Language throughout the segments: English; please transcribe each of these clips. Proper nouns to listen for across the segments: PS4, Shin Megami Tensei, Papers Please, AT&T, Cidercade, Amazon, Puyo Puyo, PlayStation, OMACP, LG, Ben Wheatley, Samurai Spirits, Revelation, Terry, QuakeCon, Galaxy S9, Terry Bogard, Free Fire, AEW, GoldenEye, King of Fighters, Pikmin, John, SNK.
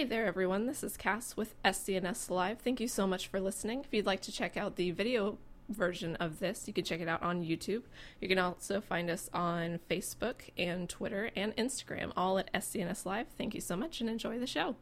Hey there everyone, this is Cass with SCNS Live. Thank you so much for listening. If you'd like to check out the video version of this, you can check it out on YouTube. You can also find us on Facebook and Twitter and Instagram, all at SCNS Live. Thank you so much and enjoy the show.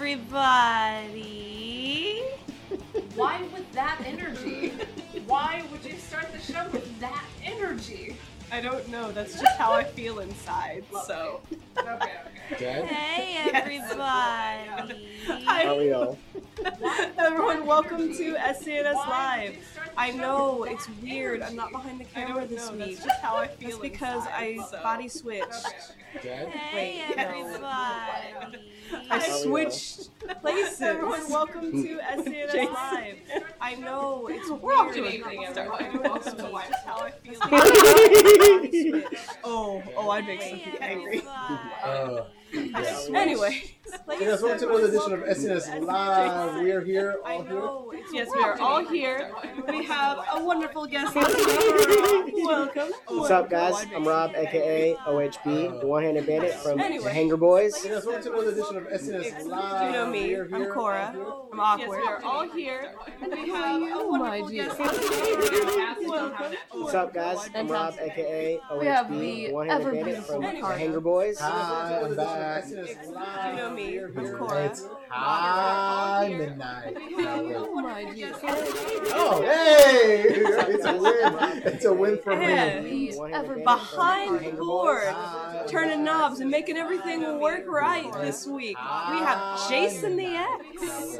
Everybody. Why with that energy? Why would you start the show with that energy? I don't know. That's just how I feel inside. So. Okay. Dead? Hey, everybody. Yes. How are y'all? Everyone, welcome to SCNS Live. I know it's weird. I'm not behind the camera this week. That's just how I feel. It's because I body switched. Okay. Hey, everybody. I switched places. Everyone, welcome to SCNS Live. I know it's weird. We're all doing things. That's how I feel. Oh, I make some people angry. Yeah. Anyway, yes, welcome to another edition of SCNS Live. We are here, all here. Yes, we are all here. We have a wonderful guest. Welcome. What's up, guys? I'm Rob, aka OHB, the one-handed bandit from the Hanger Boys. Yes, welcome to another edition of SCNS Live. You know me. I'm Cora. I'm awkward. Yes, we are all here. And we have a wonderful guest. Welcome. What's up, guys? I'm Rob, aka OHB, the one-handed bandit from the Hanger Boys. Hi, I'm back. You know me, of course. Hi, midnight. Oh, hey! It's a win. It's a win for me. Behind the board, turning knobs and making everything work right this week. We have Jason the X.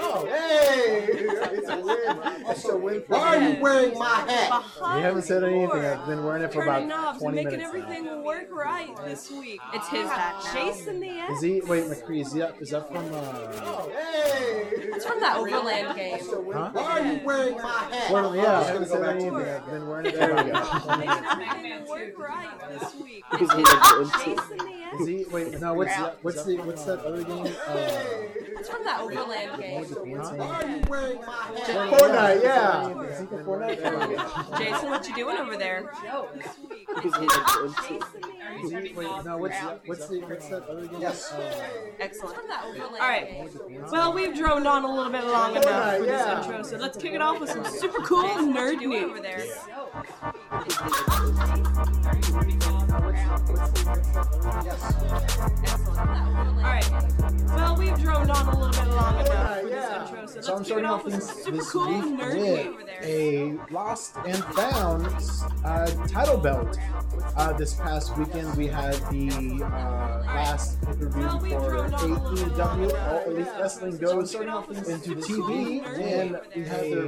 Oh, hey! It's a win. It's a win for me. Why are you wearing my hat? You haven't said anything. I've been wearing it for about 20 minutes. Turning knobs and making everything work right this week. It's his hat now. Jason the X. Wait, McCree, is that from, Oh, hey! It's from that Overland game. Huh? Why are you wearing my hat? Well, yeah, I was going to go back to me. I've been wearing it. There we go. It's work right this week. It's Jason the X. Wait, no, what's that other game? It's from that Overland game. Why are you wearing my hat? Fortnite, yeah. Fortnite? Jason, what you doing over there? Jason, what's that other game? Yes. Excellent. All right. Well, we've droned on a little bit long enough for this intro, so let's kick it off with some super cool nerd news over there. All right. Well, we've droned on a little bit long enough for this intro, so let's kick it off with some super cool nerd news over there. A lost and found title belt. This past weekend, we had the last pay-per-view for AEW, All Elite Wrestling goes into TV, and we had the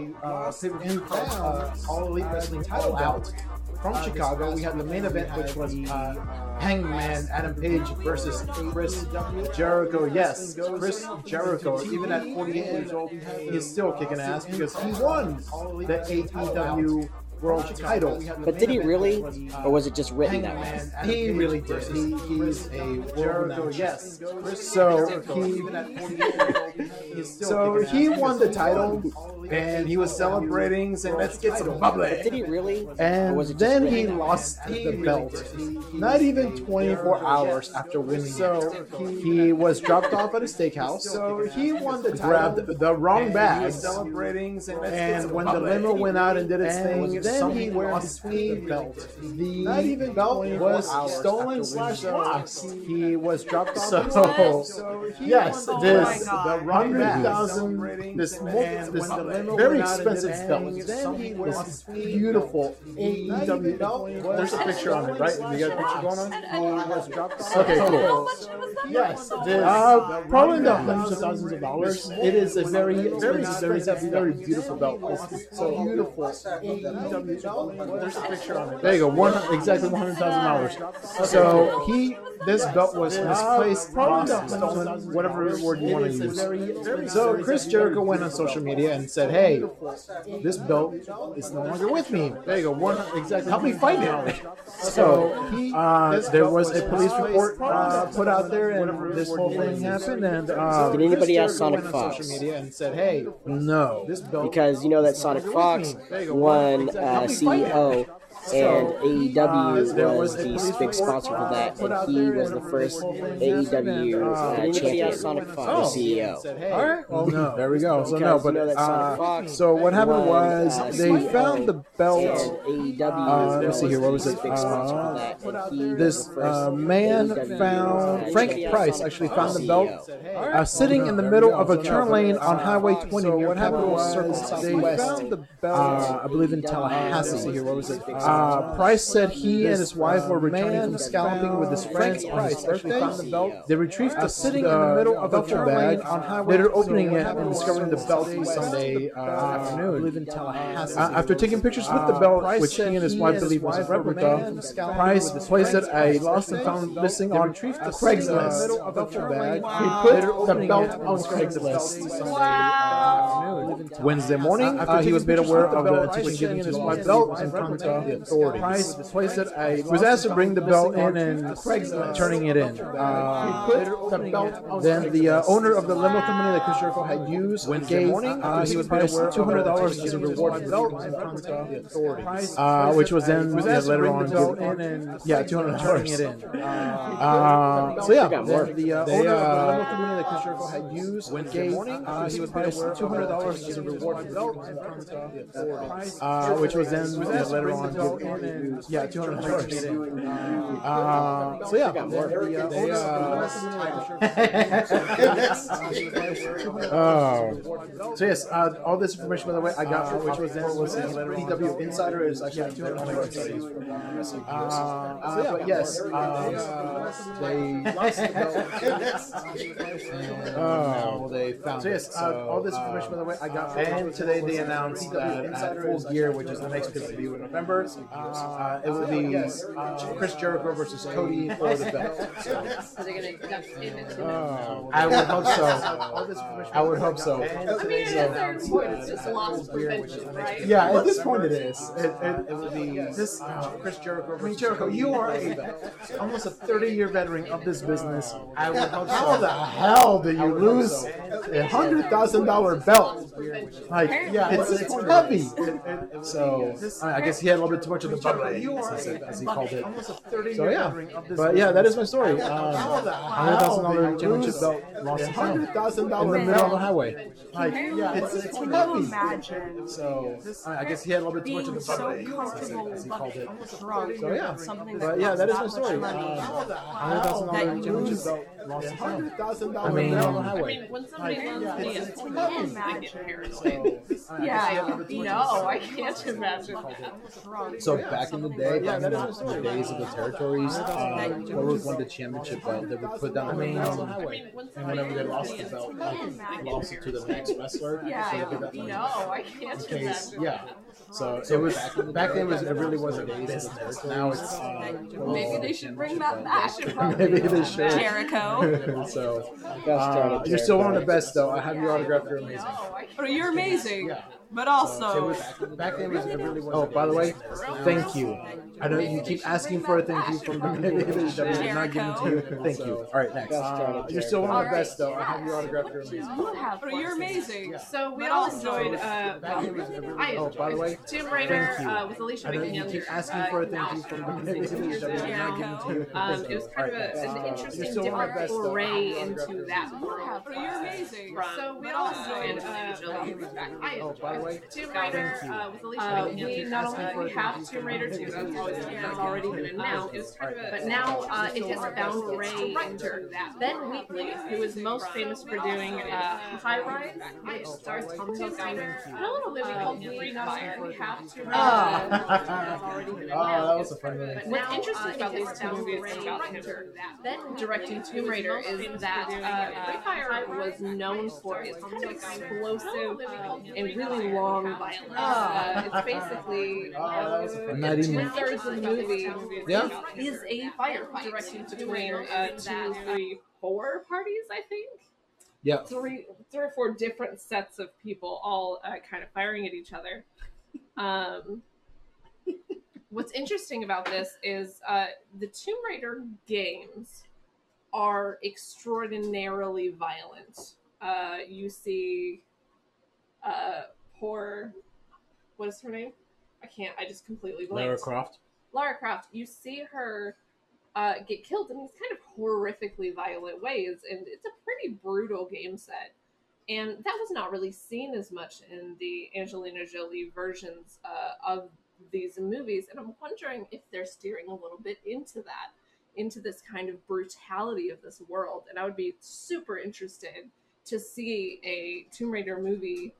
pay-per-view called All Elite Wrestling title out. From Chicago, we had the main event, which was Hangman Adam Page versus Chris Jericho. Yes, Chris Jericho, even at 48 years old, he's still kicking ass because he won the AEW world title. But did he really? Or was it just written that way? He really did. He's a Jericho, yes. So he won the title, and he was celebrating, saying, let's get some bubbly. But did he really? And then he lost the belt, not even 24 hours after winning it. So he was dropped off at a steakhouse. So he won the title, grabbed the wrong bag, and when the limo went out and did its thing, then he lost the belt. The belt was stolen/lost. He was dropped off at a steakhouse. So yes, the wrong bag, this very expensive belt, this beautiful AEW belt. There's a picture on it, right? You got a picture going on? Okay, cool. Yes, probably in the hundreds of thousands of dollars. It is a very, very, very, very beautiful belt. It's beautiful. There's a picture on it. There you go. Exactly $100,000. So he, this belt was misplaced, lost, stolen, whatever word you want to use. So Chris Jericho went on social media and said, "Hey, this belt is no longer with me." There you go. Exactly. Help me find it. So he, there was a police report put out there, and this whole thing happened. And did anybody ask Sonic Fox? Social media and said, "Hey, no, this belt," because you know that Sonic Fox won CEO. And AEW was the big sponsor for that, and he was the first AEW champion, Sonic Fox, the CEO. All right, well, no, there we go. So no, but so what happened was they found the belt. Let's see here, what was it? This man found Frank Price actually found the belt sitting in the middle of a turn lane on Highway 20. What happened was they found the belt, I believe, in Tallahassee. Here, what was it? Price said he and his wife were returning from scalping with his friends on his birthday. They retrieved the sitting in the middle of a duffel bag on Highway. Later opening it and discovering the belt Sunday afternoon. After taking pictures with the belt, which he and his wife believed was a replica, Price placed it a lost and found listing on Craigslist. He put the belt on Craigslist. Wednesday morning, he was made aware of the attention given to his wife's belt and found the authorities. Price placed it a was asked to bring the belt in and turning it in. Then the owner of the limo company that Chris Jericho had used gave he was paid $200 as a reward for the authorities, which was then later on $200 it in. So yeah, the owner of the limo company that Chris Jericho had used gave he was paid $200 as a reward for the authorities, which was then later on $200. So yeah, so yes, all this information, by the way, I got which was then DW Insider is actually $200. But yes, they found. So yes, all this information, by the way, I got. And today they announced that Full Gear, which is the next pay per view in November, it will be Chris Jericho versus Cody for the belt. I would hope so. I would hope so. Yeah, at this point it is. It will be this Chris Jericho. I mean, Jericho, you are almost a 30-year veteran of this business. I would hope so. How the hell do you lose a $100,000 belt? Like, yeah, it's heavy. So I guess he had a little bit too much of the bubbly, as he called it. So yeah, but yeah, that is my story. $100,000 championship belt lost $100,000 in the middle of the highway. Like, yeah, it's heavy. So I guess he had a little bit too much of the bubbly, as he called it. So yeah, but yeah, that is my story. $100,000 championship belt lost $100,000 in the middle of the highway. When somebody loves me, it's heavy. Yeah, no, I can't imagine. So back in the day, in the days of the territories, whoever won the championship belt, they would put down the belt on the highway, and whenever they lost the belt, like, lost it to the next wrestler. Yeah, no, I can't imagine. Yeah, so it was back then. It really was a business. Now it's maybe they should bring that back. Maybe they should. Jericho. So you're still one of the best, though. I have your autograph. You're amazing. You're amazing. Yeah. But also, back then was really oh, by the way, thank you. I know you keep asking for a thank you from me. I'm not giving it to you. Thank you. All right, next. You're still one of the best, though. I have your autograph. You're amazing. You're amazing. So we all enjoyed. Oh, by the way, Tomb Raider with Alicia McKinnon. You keep asking for a thank you from me. I'm not giving it to you. It was kind of an interesting different foray into that world. You're amazing. So we all enjoyed. Oh, by the way. Tomb Raider with Alicia. We not only have Tomb Raider 2, that's already been announced, but now it has found a way into that. Ben Wheatley, who is most famous for doing High Rise, which stars Tom Raider. We not only have Tomb Raider, that's already been announced. But what's interesting about these two movies about him directing Tomb Raider is that Free Fire was known for its explosive and really long violence. It's basically two-thirds of the movie is a firefight directed between two, three, 4 parties, I think. Yeah. Three or four different sets of people all kind of firing at each other. What's interesting about this is the Tomb Raider games are extraordinarily violent. You see poor, what is her name? I just completely blanked. Lara Croft. Lara Croft. You see her get killed in these kind of horrifically violent ways, and it's a pretty brutal game set. And that was not really seen as much in the Angelina Jolie versions of these movies, and I'm wondering if they're steering a little bit into that, into this kind of brutality of this world. And I would be super interested to see a Tomb Raider movie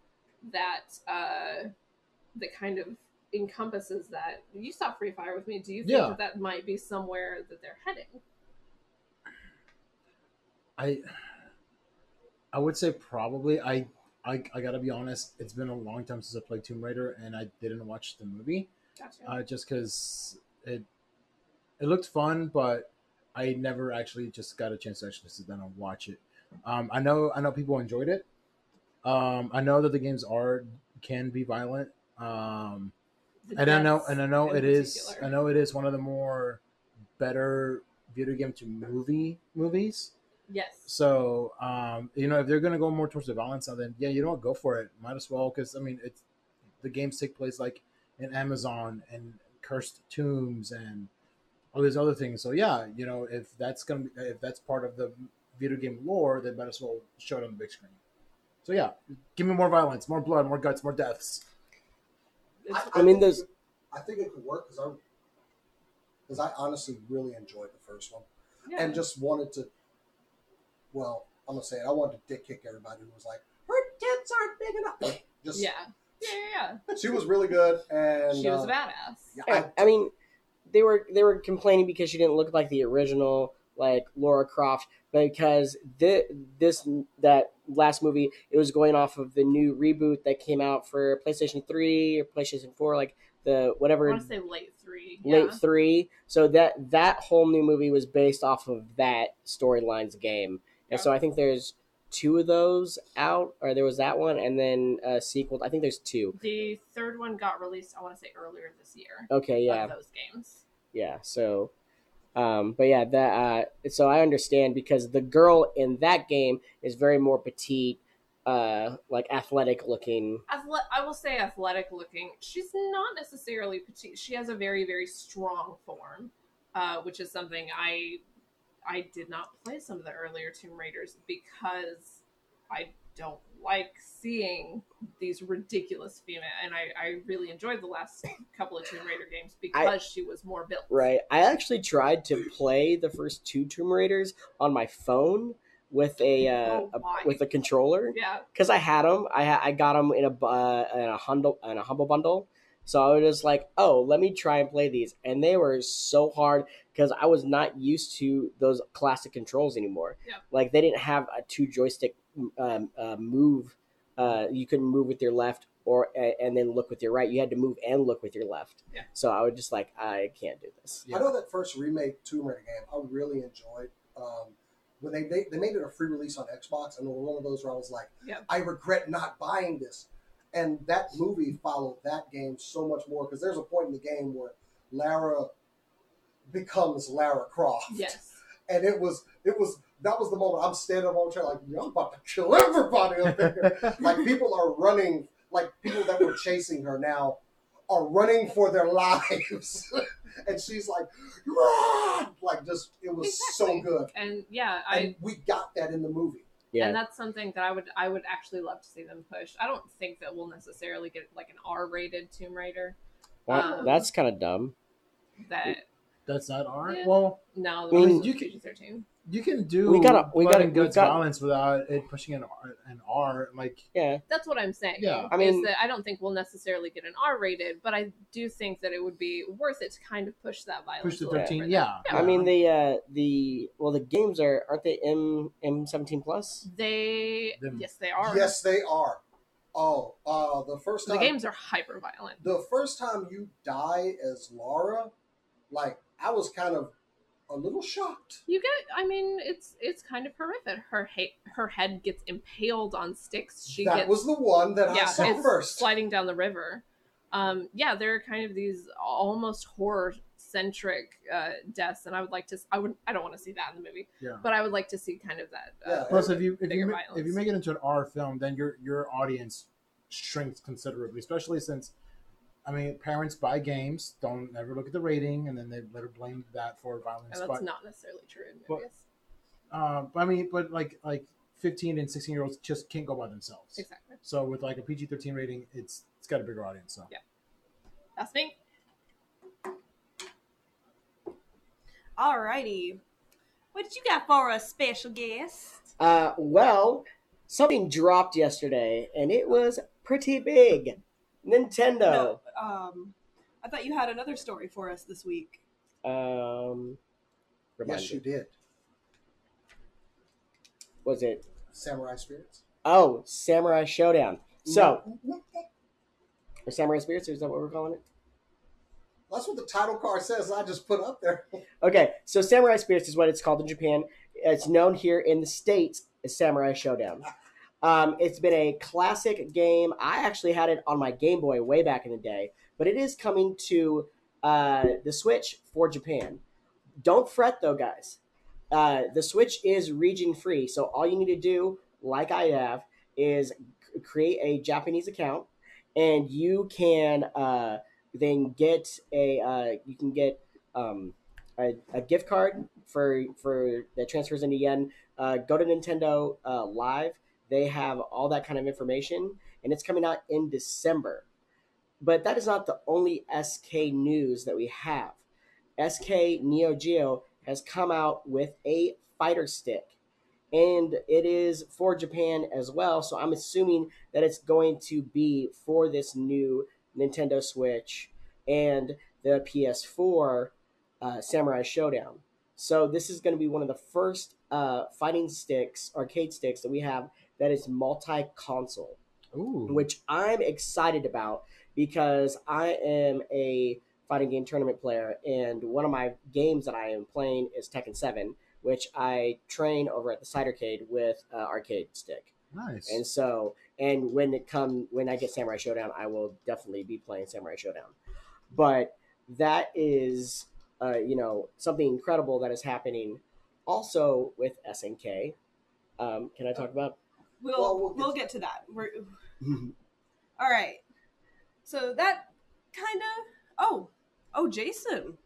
that that kind of encompasses that. You saw Free Fire with me. Do you think that might be somewhere that they're heading? I would say probably. I gotta be honest, it's been a long time since I played Tomb Raider, and I didn't watch the movie. Gotcha. Just because it looked fun, but I never actually just got a chance to actually sit down and watch it. I know people enjoyed it. I know that the games can be violent. I know it is one of the more better video game to movies. Yes. So, if they're going to go more towards the violence, then you know what, go for it. Might as well, because I mean, the games take place like in Amazon and cursed tombs and all these other things. So yeah, if that's part of the video game lore, then might as well show it on the big screen. So yeah, give me more violence, more blood, more guts, more deaths. I think it could work because I honestly really enjoyed the first one, and just wanted to. Well, I'm going to say it. I wanted to dick kick everybody who was like, her tits aren't big enough. Yeah. She was really good. And she was a badass. Yeah, I mean, they were complaining because she didn't look like the original, like Lara Croft, because that last movie, it was going off of the new reboot that came out for PlayStation 3 or PlayStation 4, like the whatever. I want to say late 3. Late 3. So that whole new movie was based off of that storyline's game. And so I think there's 2 of those out, or there was that one, and then a sequel. I think there's 2. The third one got released, I want to say, earlier this year. Okay, yeah. Of those games. Yeah, so, but yeah, that. So I understand, because the girl in that game is very more petite, like athletic looking. I will say athletic looking. She's not necessarily petite. She has a very, very strong form, which is something I did not play some of the earlier Tomb Raiders because I don't like seeing these ridiculous female, and I really enjoyed the last couple of Tomb Raider games because she was more built. Right. I actually tried to play the first 2 Tomb Raiders on my phone with a controller. Yeah. Because I had them. I got them in a humble bundle. So I was just like, oh, let me try and play these. And they were so hard because I was not used to those classic controls anymore. Yeah. Like, they didn't have a 2-joystick move. You couldn't move with your left and then look with your right. You had to move and look with your left. Yeah. So I was just like, I can't do this. Yeah. I know that first remake Tomb Raider game I really enjoyed. When they made it a free release on Xbox, and it was one of those where I was like, I regret not buying this. And that movie followed that game so much more, because there's a point in the game where Lara becomes Lara Croft. Yes. And that was the moment I'm standing up on the chair like, I'm about to kill everybody up there. Like, people are running, like people that were chasing her now are running for their lives. And she's like, rah! Like, just, it was so good. And yeah, and we got that in the movie. Yeah. And that's something that I would actually love to see them push. I don't think that we'll necessarily get like an R-rated Tomb Raider. Well, that's kind of dumb. That's not R. Yeah. Well, no, I mean, you can do. We got violence without it pushing an R. Like, yeah, that's what I'm saying. Yeah, I mean, I don't think we'll necessarily get an R-rated, but I do think that it would be worth it to kind of push that violence. Push the 13. Yeah. I mean, the games aren't they M17+? Yes, they are. Oh, the first time... The games are hyper-violent. The first time you die as Lara, like, I was kind of a little shocked. You get... I mean, it's kind of horrific. Her head gets impaled on sticks. That was the one that I saw first. Sliding down the river. There are kind of these almost horror-centric deaths, and I would like to... I don't want to see that in the movie, but I would like to see kind of that. Plus, if you make it into an R film, then your audience shrinks considerably, especially since, I mean, parents buy games, don't ever look at the rating, and then they later blame that for violence. And that's not necessarily true in movies. But 15 and 16-year-olds just can't go by themselves. Exactly. So with like a PG-13 rating, it's got a bigger audience. So yeah, that's me. Alrighty, what did you got for us, special guest? Well, something dropped yesterday, and it was pretty big. Nintendo. No, I thought you had another story for us this week. Yes, you did. Was it Samurai Spirits? Oh, Samurai Showdown. So, or Samurai Spirits, or is that what we're calling it? That's what the title card says. I just put up there. Okay, so Samurai Spirits is what it's called in Japan. It's known here in the States as Samurai Showdown. It's been a classic game. I actually had it on my Game Boy way back in the day, but it is coming to the Switch for Japan. Don't fret, though, guys. The Switch is region-free, so all you need to do, like I have, is create a Japanese account, and you can... then get a gift card for that transfers into yen. Go to Nintendo Live; they have all that kind of information, and it's coming out in December. But that is not the only SK news that we have. SK Neo Geo has come out with a fighter stick, and it is for Japan as well. So I'm assuming that it's going to be for this new Nintendo Switch and the PS4 Samurai Showdown. So this is going to be one of the first fighting sticks, arcade sticks that we have that is multi-console. Ooh. Which I'm excited about because I am a fighting game tournament player, and one of my games that I am playing is Tekken 7, which I train over at the Cidercade with an arcade stick. Nice. And so... And when I get Samurai Showdown, I will definitely be playing Samurai Showdown. But that is, something incredible that is happening also with SNK. Can I talk about? We'll get to that. All right. So that kind of, Jason.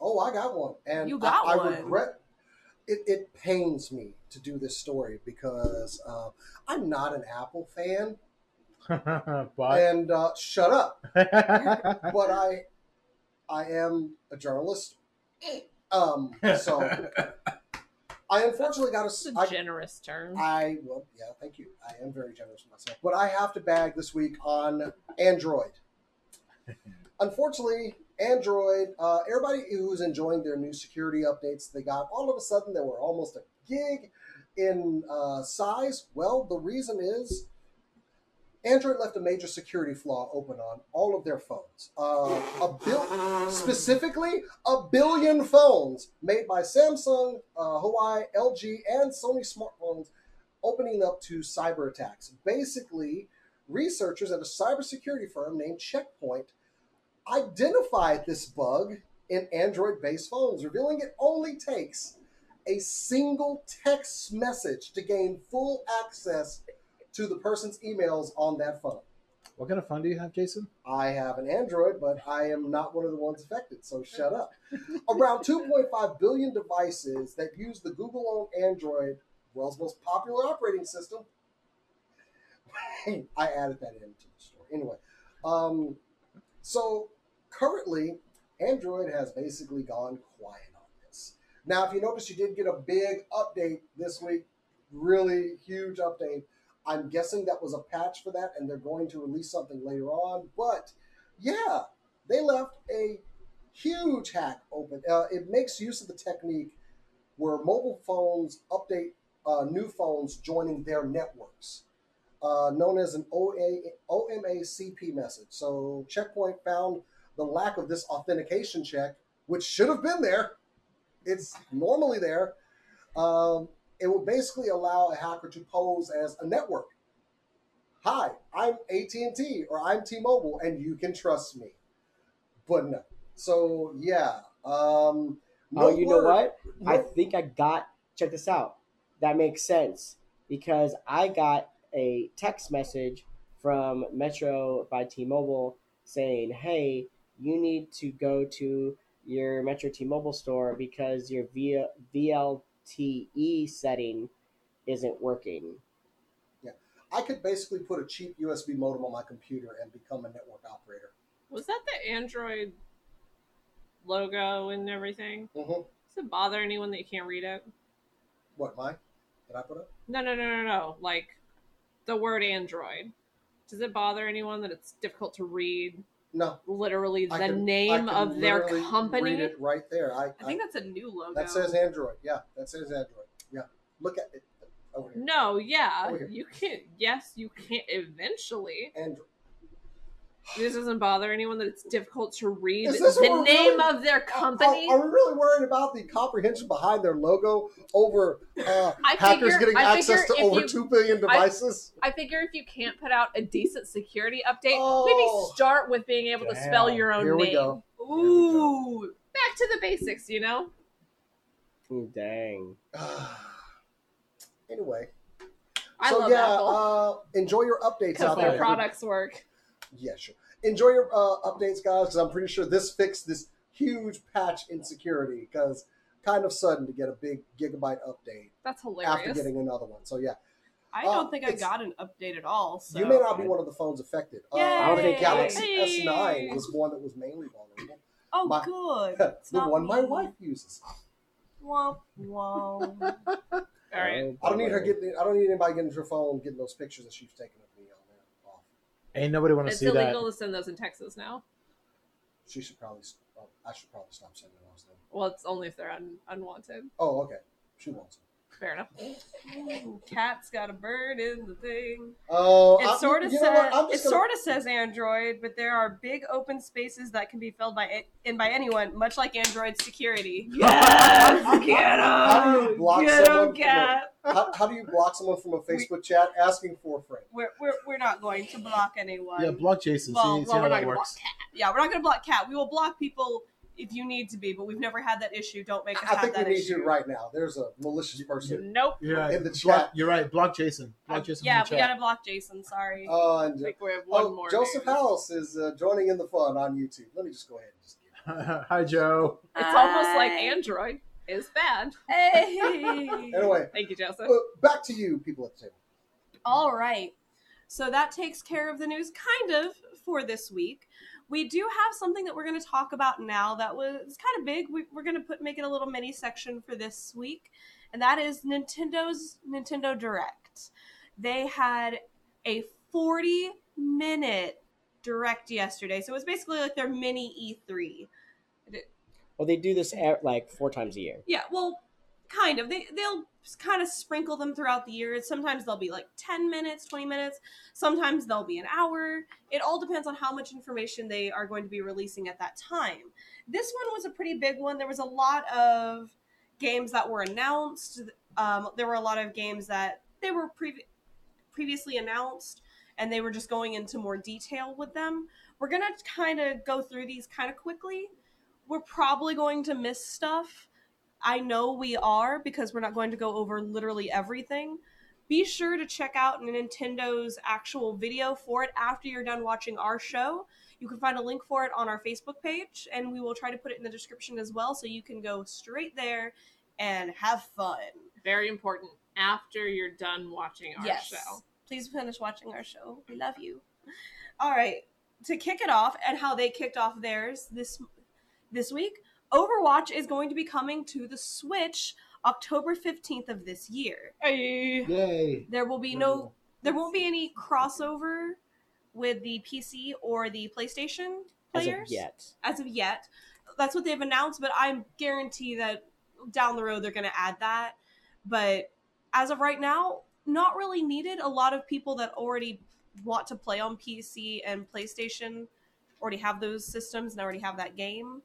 Oh, I got one. And you got one. I regret it pains me to do this story because I'm not an Apple fan. And shut up. But I am a journalist. So I unfortunately got a generous term. Thank you. I am very generous with myself. But I have to bag this week on Android. Unfortunately, Android, everybody who's enjoying their new security updates they got, all of a sudden they were almost a gig in size. Well, the reason is Android left a major security flaw open on all of their phones. Specifically, 1 billion phones made by Samsung, Huawei, LG, and Sony smartphones opening up to cyber attacks. Basically, researchers at a cybersecurity firm named Checkpoint identified this bug in Android-based phones, revealing it only takes a single text message to gain full access to the person's emails on that phone. What kind of phone do you have, Jason? I have an Android, but I am not one of the ones affected, so shut up. Around 2.5 billion devices that use the Google-owned Android, world's most popular operating system. I added that into the story. Anyway, so currently, Android has basically gone quiet on this. Now, if you notice, you did get a big update this week, really huge update. I'm guessing that was a patch for that, and they're going to release something later on. But yeah, they left a huge hack open. It makes use of the technique where mobile phones update new phones joining their networks. known as an OMACP message. So Checkpoint found the lack of this authentication check, which should have been there. It's normally there. It will basically allow a hacker to pose as a network. Hi, I'm AT&T or I'm T-Mobile, and you can trust me. But no. So, yeah. I think I got, check this out. That makes sense because I got a text message from Metro by T-Mobile saying, hey, you need to go to your Metro T-Mobile store because your VLTE setting isn't working. Yeah. I could basically put a cheap USB modem on my computer and become a network operator. Was that the Android logo and everything? Mm-hmm. Does it bother anyone that you can't read it? What, mine? Did I put it? No. Like, the word Android. Does it bother anyone that it's difficult to read? No. Literally the name of their company? I read it right there. I think that's a new logo. That says Android. Yeah, that says Android. Yeah. Look at it over here. No, yeah. You can't. Yes, you can't eventually. Android. This doesn't bother anyone that it's difficult to read the name of their company? Are we really worried about the comprehension behind their logo over hackers getting access to over 2 billion devices? I figure if you can't put out a decent security update, maybe start with being able to spell your own name. Go. Ooh, back to the basics, you know? Ooh, dang. Anyway. I love Apple. Enjoy your updates out there. Because their products work. Yeah, sure. Enjoy your updates, guys, because I'm pretty sure this fixed this huge patch insecurity because kind of sudden to get a big gigabyte update. That's hilarious. After getting another one. So, yeah. I don't think I got an update at all. So. You may not be one of the phones affected. I think Galaxy S9 was one that was mainly vulnerable. Oh, good. The one my wife uses. Womp, womp. All right. I don't need anybody getting her phone getting those pictures that she's taking of me. Ain't nobody want to see that. It's illegal to send those in Texas now. I should probably stop sending those. Then. Well, it's only if they're unwanted. Oh, okay. She wants them. Fair enough. Ooh, cat's got a bird in the thing. Oh, sort of says Android, but there are big open spaces that can be filled by anyone, much like Android security. Yes, get him! Get him, cat. How do you block someone from a Facebook chat asking for a friend? We're not going to block anyone. Yeah, block Jason. Well, we're not going to block Cat. Yeah, we're not going to block Cat. We will block people if you need to be, but we've never had that issue. Don't make us have that issue. I think we need you right now. There's a malicious person. Nope. Right. In the chat. You're right. Block Jason. Block Jason. Yeah, we got to block Jason. Sorry. And I think we have one more. Joseph House is joining in the fun on YouTube. Let me just go ahead and just give it. Hi, Joe. It's almost like Android. Is bad. Hey. Anyway. Thank you, Joseph. Back to you, people at the table. All right. So that takes care of the news, kind of, for this week. We do have something that we're going to talk about now that was kind of big. We're going to make it a little mini section for this week, and that is Nintendo Direct. They had a 40-minute Direct yesterday, so it was basically like their mini E3. Well, they do this like 4 times a year. Yeah, well, kind of. They'll kind of sprinkle them throughout the year. Sometimes they'll be like 10 minutes, 20 minutes. Sometimes they'll be an hour. It all depends on how much information they are going to be releasing at that time. This one was a pretty big one. There was a lot of games that were announced. There were a lot of games that they were previously announced, and they were just going into more detail with them. We're going to kind of go through these kind of quickly. We're probably going to miss stuff. I know we are because we're not going to go over literally everything. Be sure to check out Nintendo's actual video for it after you're done watching our show. You can find a link for it on our Facebook page, and we will try to put it in the description as well, so you can go straight there and have fun. Very important. After you're done watching our show. Please finish watching our show. We love you. All right. To kick it off and how they kicked off theirs this week, Overwatch is going to be coming to the Switch October 15th of this year. Hey. Yay. There won't be any crossover with the PC or the PlayStation players. As of yet. That's what they've announced, but I guarantee that down the road they're going to add that. But as of right now, not really needed. A lot of people that already want to play on PC and PlayStation already have those systems and already have that game.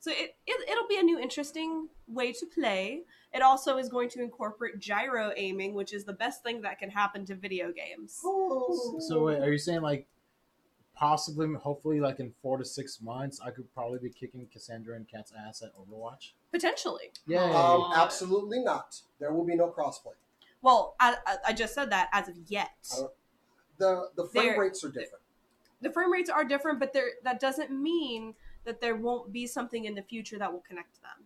So it'll be a new interesting way to play. It also is going to incorporate gyro aiming, which is the best thing that can happen to video games. Ooh. So wait, are you saying like possibly, hopefully like in 4 to 6 months, I could probably be kicking Cassandra and Kat's ass at Overwatch? Potentially. Yeah. Absolutely not. There will be no crossplay. Well, I just said that as of yet. The frame rates are different. The frame rates are different, but that doesn't mean that there won't be something in the future that will connect them.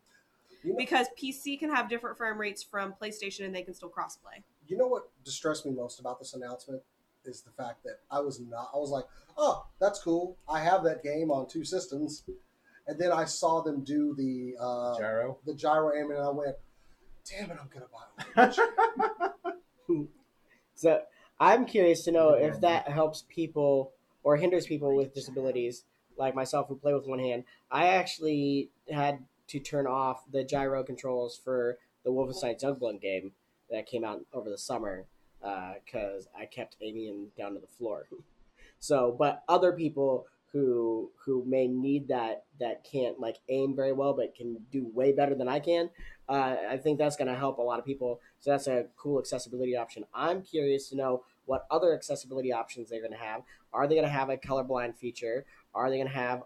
You know, because PC can have different frame rates from PlayStation and they can still cross-play. You know what distressed me most about this announcement is the fact that I was like, oh, that's cool. I have that game on 2 systems. And then I saw them do the gyro aiming, and I went, damn it, I'm going to buy one. So I'm curious to know if that helps people or hinders people with disabilities like myself who play with one hand. I actually had to turn off the gyro controls for the Wolfenstein Youngblood game that came out over the summer because I kept aiming down to the floor. So, but other people who may need that can't like aim very well but can do way better than I can, I think that's going to help a lot of people. So that's a cool accessibility option. I'm curious to know what other accessibility options they're going to have. Are they going to have a colorblind feature? Are they going to have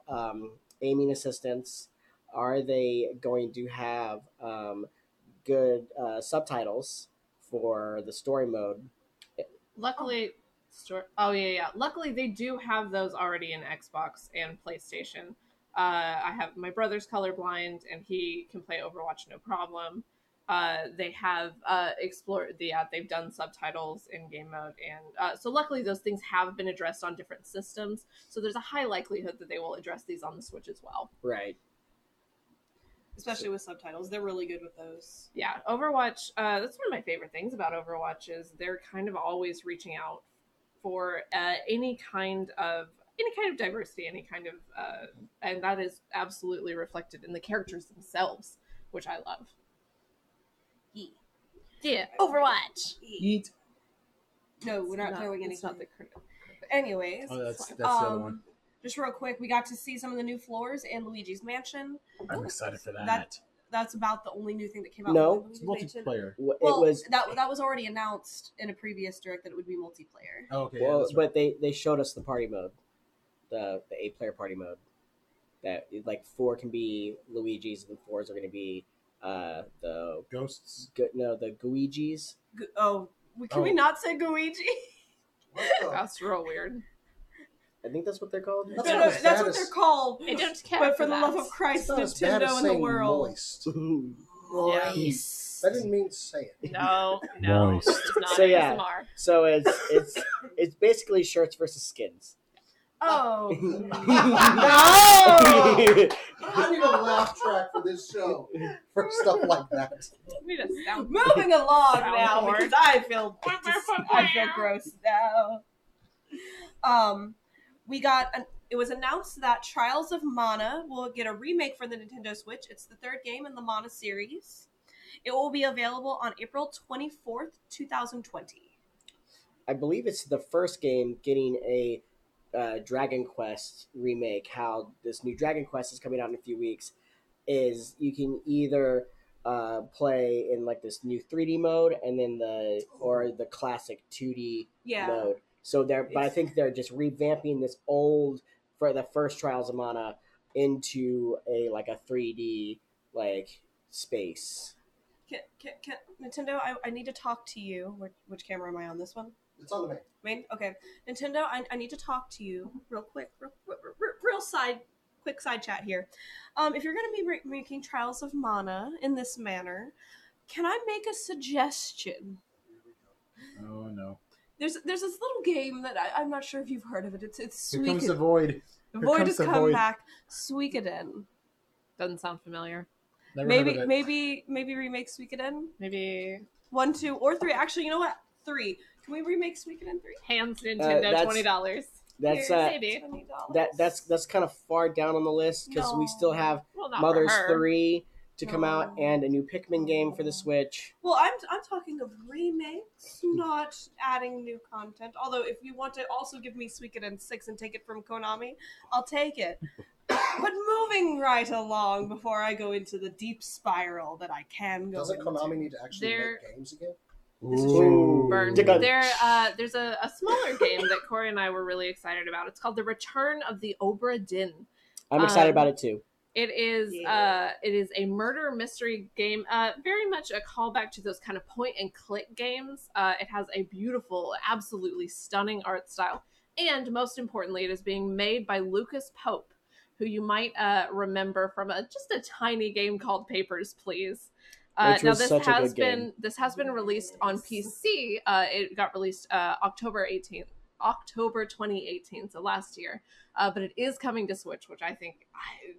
aiming assistance? Are they going to have good subtitles for the story mode? Luckily, they do have those already in Xbox and PlayStation. I have my brother's colorblind, and he can play Overwatch no problem. They have explored the app. They've done subtitles in game mode. And so luckily those things have been addressed on different systems. So there's a high likelihood that they will address these on the Switch as well. Right. Especially with subtitles. They're really good with those. Yeah. Overwatch, that's one of my favorite things about Overwatch is they're kind of always reaching out for any kind of diversity, and that is absolutely reflected in the characters themselves, which I love. Yeah, Overwatch. Yeet. No, we're not throwing anything. It's not the critic. Anyways. Oh, that's the other one. Just real quick, we got to see some of the new floors in Luigi's Mansion. I'm excited for that. That's about the only new thing that came out. No, it's multiplayer. Well, that was already announced in a previous direct that it would be multiplayer. Oh, okay. Well, yeah, right. But they showed us the party mode, the 8-player party mode. That like 4 can be Luigi's, and 4s are going to be. The ghosts? The Guigis. We not say Guigi? That's real weird. I think that's what they're called. That's what they're called. But for the love of Christ, Nintendo and the world. Moist. Moist. That didn't mean say it. No. Moist. It's not so ASMR. Yeah. So it's basically shirts versus skins. Oh. No! I need a laugh track for this show. For stuff like that. Moving along now, because I feel gross now. It was announced that Trials of Mana will get a remake for the Nintendo Switch. It's the 3rd game in the Mana series. It will be available on April 24th, 2020. I believe it's the first game getting a Dragon Quest remake. How this new Dragon Quest is coming out in a few weeks is you can either play in like this new 3D mode and then the classic 2D mode. So I think they're just revamping this old for the first Trials of Mana into a 3D space. Can Nintendo? I need to talk to you. Which camera am I on? This one. It's on the main. Okay. Nintendo, I need to talk to you real quick. Quick side chat here. If you're going to be making Trials of Mana in this manner, can I make a suggestion? Oh, no. There's this little game that I'm not sure if you've heard of it. It's Suikoden. Here comes the Void. The Void has come back. Suikoden. Doesn't sound familiar. Never heard of it. Maybe remake Suikoden? Maybe 1, 2, or 3. Actually, you know what? 3. Can we remake Suikoden 3? Hands Nintendo, $20. $20. That's kind of far down on the list because we still have Mother's 3, to come out, and a new Pikmin game for the Switch. Well, I'm talking of remakes, not adding new content. Although, if you want to also give me Suikoden 6 and take it from Konami, I'll take it. But moving right along before I go into the deep spiral that I can go into. Doesn't Konami need to actually make games again? This is true. Burn. There's a smaller game that Corey and I were really excited about. It's called The Return of the Obra Dinn. I'm excited about it too. It is a murder mystery game, very much a callback to those kind of point and click games. It has a beautiful, absolutely stunning art style, and most importantly, it is being made by Lucas Pope, who you might remember from just a tiny game called Papers, Please. This has been released on PC. It got released October 2018, so last year. But it is coming to Switch, which I think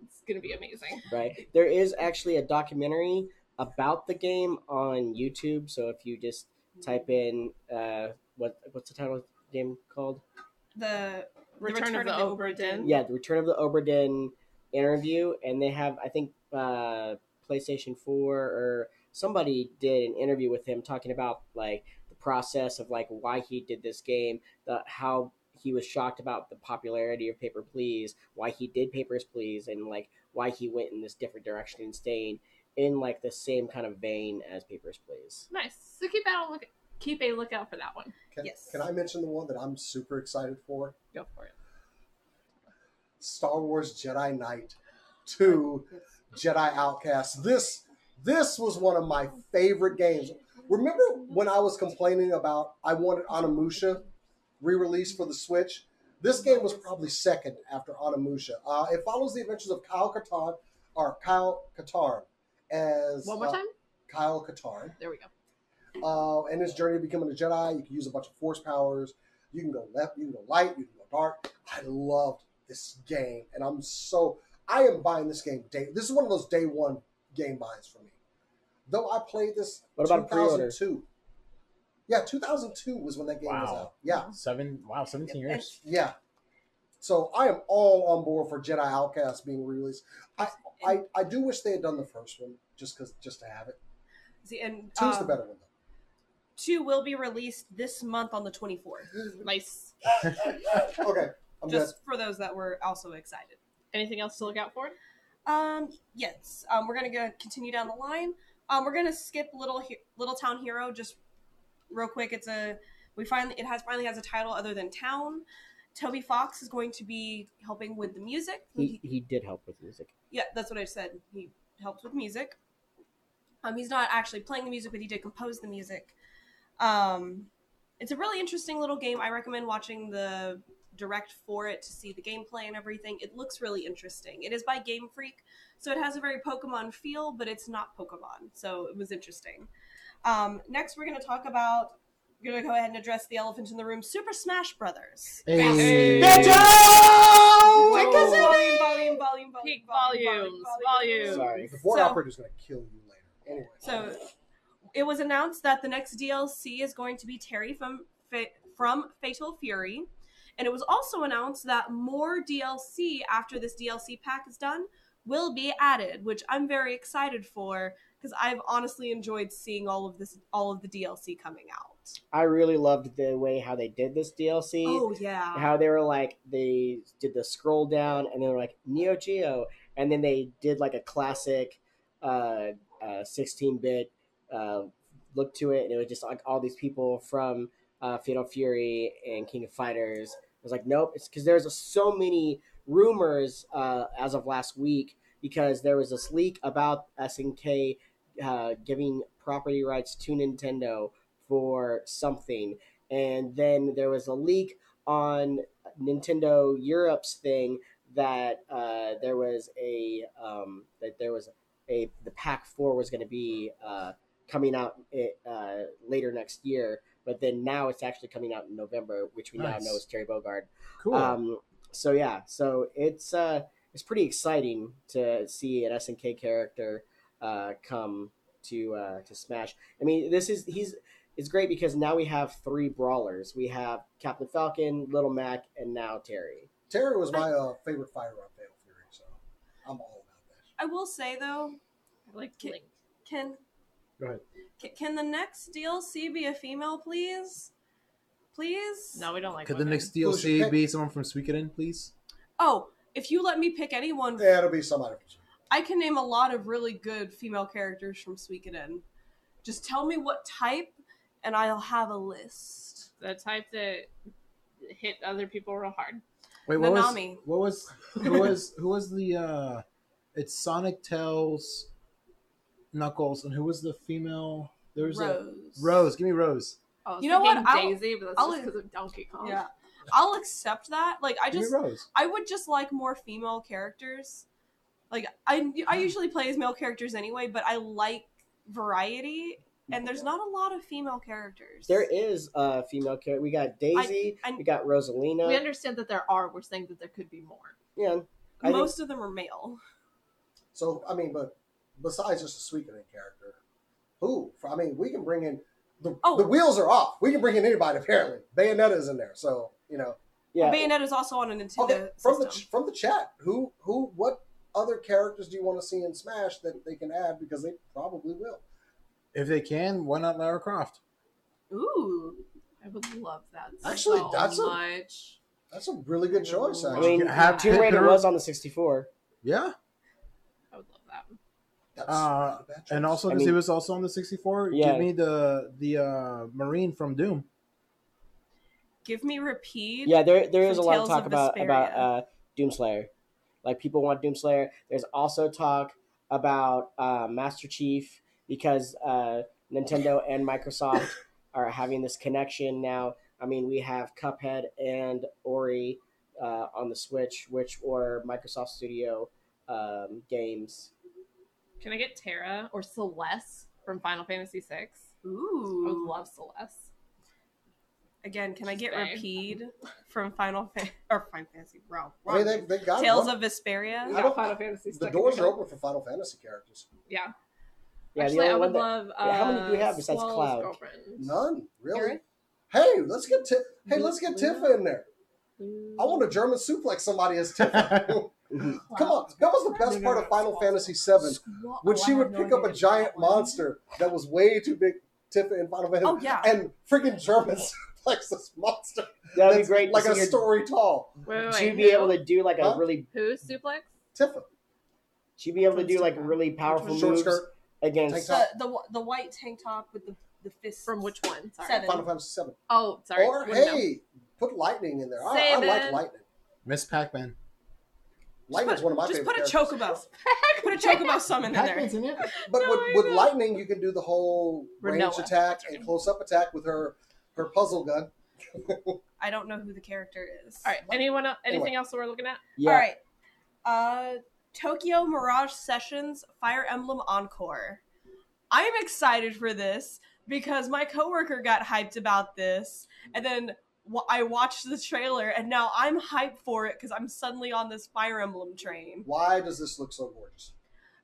it's going to be amazing. Right. There is actually a documentary about the game on YouTube. So if you just type in what's the title of the game called? The Return of the Obra Dinn. Yeah, the Return of the Obra Dinn interview, and they have I think PlayStation 4 or somebody did an interview with him talking about like the process of like why he did this game, how he was shocked about the popularity of Papers, Please, why he did Papers, Please, and like why he went in this different direction and staying in like the same kind of vein as Papers, Please. Nice. So keep a lookout for that one. Can I mention the one that I'm super excited for? Go for it. Star Wars Jedi Knight 2, Jedi Outcast. This was one of my favorite games. Remember when I was complaining about I wanted Onimusha re-released for the Switch? This game was probably second after Onimusha. It follows the adventures of Kyle Katarn as one more time. Kyle Katarn. There we go. And his journey to becoming a Jedi. You can use a bunch of force powers. You can go left, you can go light, you can go dark. I loved this game, and I am buying this game. This is one of those day one game buys for me. Though I played this in 2002. Yeah, 2002 was when that game was out. Yeah. 17 years. Yeah. So I am all on board for Jedi Outcast being released. I do wish they had done the first one just to have it. See, and two's the better one though. 2 will be released this month on the 24th. Nice. Okay. For those that were also excited. Anything else to look out for? Yes. We're going to continue down the line. We're going to skip Little Town Hero just real quick. It finally has a title other than Town. Toby Fox is going to be helping with the music. He did help with music. Yeah, that's what I said. He helped with music. He's not actually playing the music, but he did compose the music. It's a really interesting little game. I recommend watching the direct for it to see the gameplay and everything. It looks really interesting. It is by Game Freak, so it has a very Pokemon feel, but it's not Pokemon, so it was interesting. Next, we're going to go ahead and address the elephant in the room, Super Smash Brothers. Hey. Volume. Peak volume. Sorry, the board operator's going to kill you later. Anyway. So it was announced that the next DLC is going to be Terry from Fatal Fury. And it was also announced that more DLC after this DLC pack is done will be added, which I'm very excited for because I've honestly enjoyed seeing all of the DLC coming out. I really loved the way how they did this DLC. Oh, yeah. How they were like, they did the scroll down and they were like, Neo Geo. And then they did like a classic 16-bit look to it. And it was just like all these people from Fatal Fury and King of Fighters. I was like, nope, it's because there's so many rumors as of last week because there was this leak about SNK giving property rights to Nintendo for something. And then there was a leak on Nintendo Europe's thing that the Pack 4 was going to be coming out later next year. But then now it's actually coming out in November, which we now know is Terry Bogard. Cool. So it's pretty exciting to see an SNK character come to Smash. I mean, it's great because now we have 3 brawlers. We have Captain Falcon, Little Mac, and now Terry. Terry was my favorite fighter on Fatal Fury, so I'm all about that. I will say though, Like Link. Go ahead. Can the next DLC be a female, please? Please? No, we don't like. Could women. The next DLC be someone from Suikoden, please? Oh, if you let me pick anyone, yeah, it'll be somebody. I can name a lot of really good female characters from Suikoden. Just tell me what type, and I'll have a list. The type that hit other people real hard. Wait, who was the? It's Sonic, Tails, Knuckles, and who was the female? There was Rose. Give me Rose. Oh, you know what? Daisy, but that's just because of Donkey Kong. Yeah, I'll accept that. Like, I would just like more female characters. Like, I usually play as male characters anyway, but I like variety, and there's not a lot of female characters. There is a female character. We got Daisy. We got Rosalina. We understand that there are. We're saying that there could be more. Yeah, most of them are male. So I mean, but besides just a Suikoden character, we can bring in. The wheels are off. We can bring in anybody, apparently. Bayonetta's in there, so, you know. Yeah. Well, Bayonetta's also on a Nintendo system. From the chat, what other characters do you want to see in Smash that they can add? Because they probably will. If they can, why not Lara Croft? Ooh, I would love that. Actually, that's a really good choice, actually. I mean, Tomb Raider was on the 64. Yeah. I would love that. And also, because he was also on the 64, yeah. Give me the Marine from Doom. Give me Rapide. Yeah, there is a lot of talk about Doomslayer. Like, people want Doomslayer. There's also talk about Master Chief, because Nintendo and Microsoft are having this connection now. I mean, we have Cuphead and Ori on the Switch, which were Microsoft Studio games. Can I get Terra or Celeste from Final Fantasy VI? Ooh. I would love Celeste. Again, can I get Rapide from Final Fantasy? Wow. Well, I mean, they got Tales of Vesperia. We got Final Fantasy. The doors are open for Final Fantasy characters. Yeah. Actually, I would love... how many do we have besides Cloud? Girlfriend. None, really. Hey, let's get Tifa in there. I want to German suplex somebody as Tifa. Wow. Come on, that was the best part of Final Fantasy VII, when she would pick up a giant monster that was way too big, Tifa in Final Fantasy, and freaking Germans like this monster. That'd be great, like a story tall. She'd be able to do like a really suplex. Tifa. She'd be able to do like really powerful moves against the white tank top with the fist. From which one? Sorry, Final Fantasy VII. Oh, sorry. Or put lightning in there. I like lightning. Miss Pac-Man. Lightning's one of my favorite characters. Just put a chocobo. Put a chocobo summon in there. In it. But with lightning, you can do the whole range attack and close-up attack with her puzzle gun. I don't know who the character is. All right. Anything else that we're looking at? Yeah. All right. Tokyo Mirage Sessions Fire Emblem Encore. I'm excited for this because my coworker got hyped about this, and then I watched the trailer, and now I'm hyped for it because I'm suddenly on this Fire Emblem train. Why does this look so gorgeous?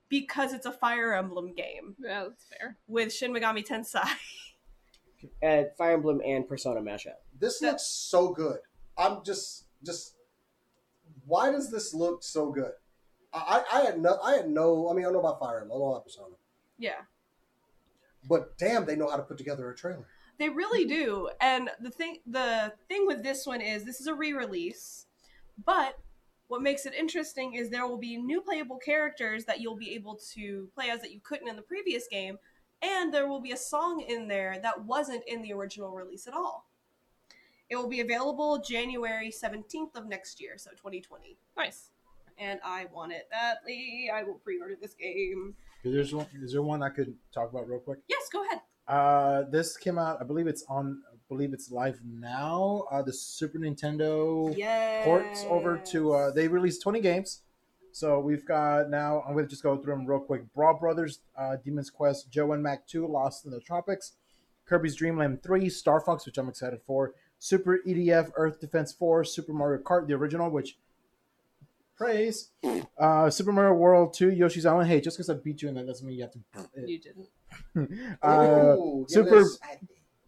Because it's a Fire Emblem game. Yeah, that's fair. With Shin Megami Tensei. Fire Emblem and Persona mashup. This looks so good. I'm just. Why does this look so good? I mean, I know about Fire Emblem. I know about Persona. Yeah. But damn, they know how to put together a trailer. They really do. And the thing with this one is this is a re-release, but what makes it interesting is there will be new playable characters that you'll be able to play as that you couldn't in the previous game, and there will be a song in there that wasn't in the original release at all. It will be available January 17th of next year, so 2020. Nice. And I want it badly. I will pre-order this game. Is there one I could talk about real quick? Yes, go ahead. This came out, I believe it's live now. The Super Nintendo ports over to, they released 20 games. So we've got now, I'm going to just go through them real quick. Brawl Brothers, Demon's Quest, Joe and Mac 2, Lost in the Tropics, Kirby's Dream Land 3, Star Fox, which I'm excited for, Super EDF, Earth Defense 4, Super Mario Kart, the original, which praise, Super Mario World 2, Yoshi's Island. Hey, just because I beat you in that doesn't mean you have to. You didn't.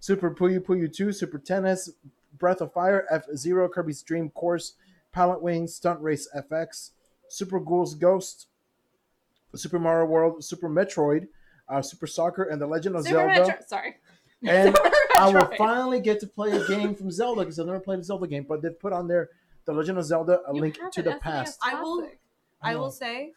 Super Puyo Puyo 2, Super Tennis, Breath of Fire, F-Zero, Kirby's Dream Course, Pilot Wings, Stunt Race FX, Super Ghouls Ghost, Super Mario World, Super Metroid, Super Soccer, and The Legend of Zelda. And I will finally get to play a game from Zelda because I've never played a Zelda game, but they've put on there The Legend of Zelda, A Link to the Past. I will say,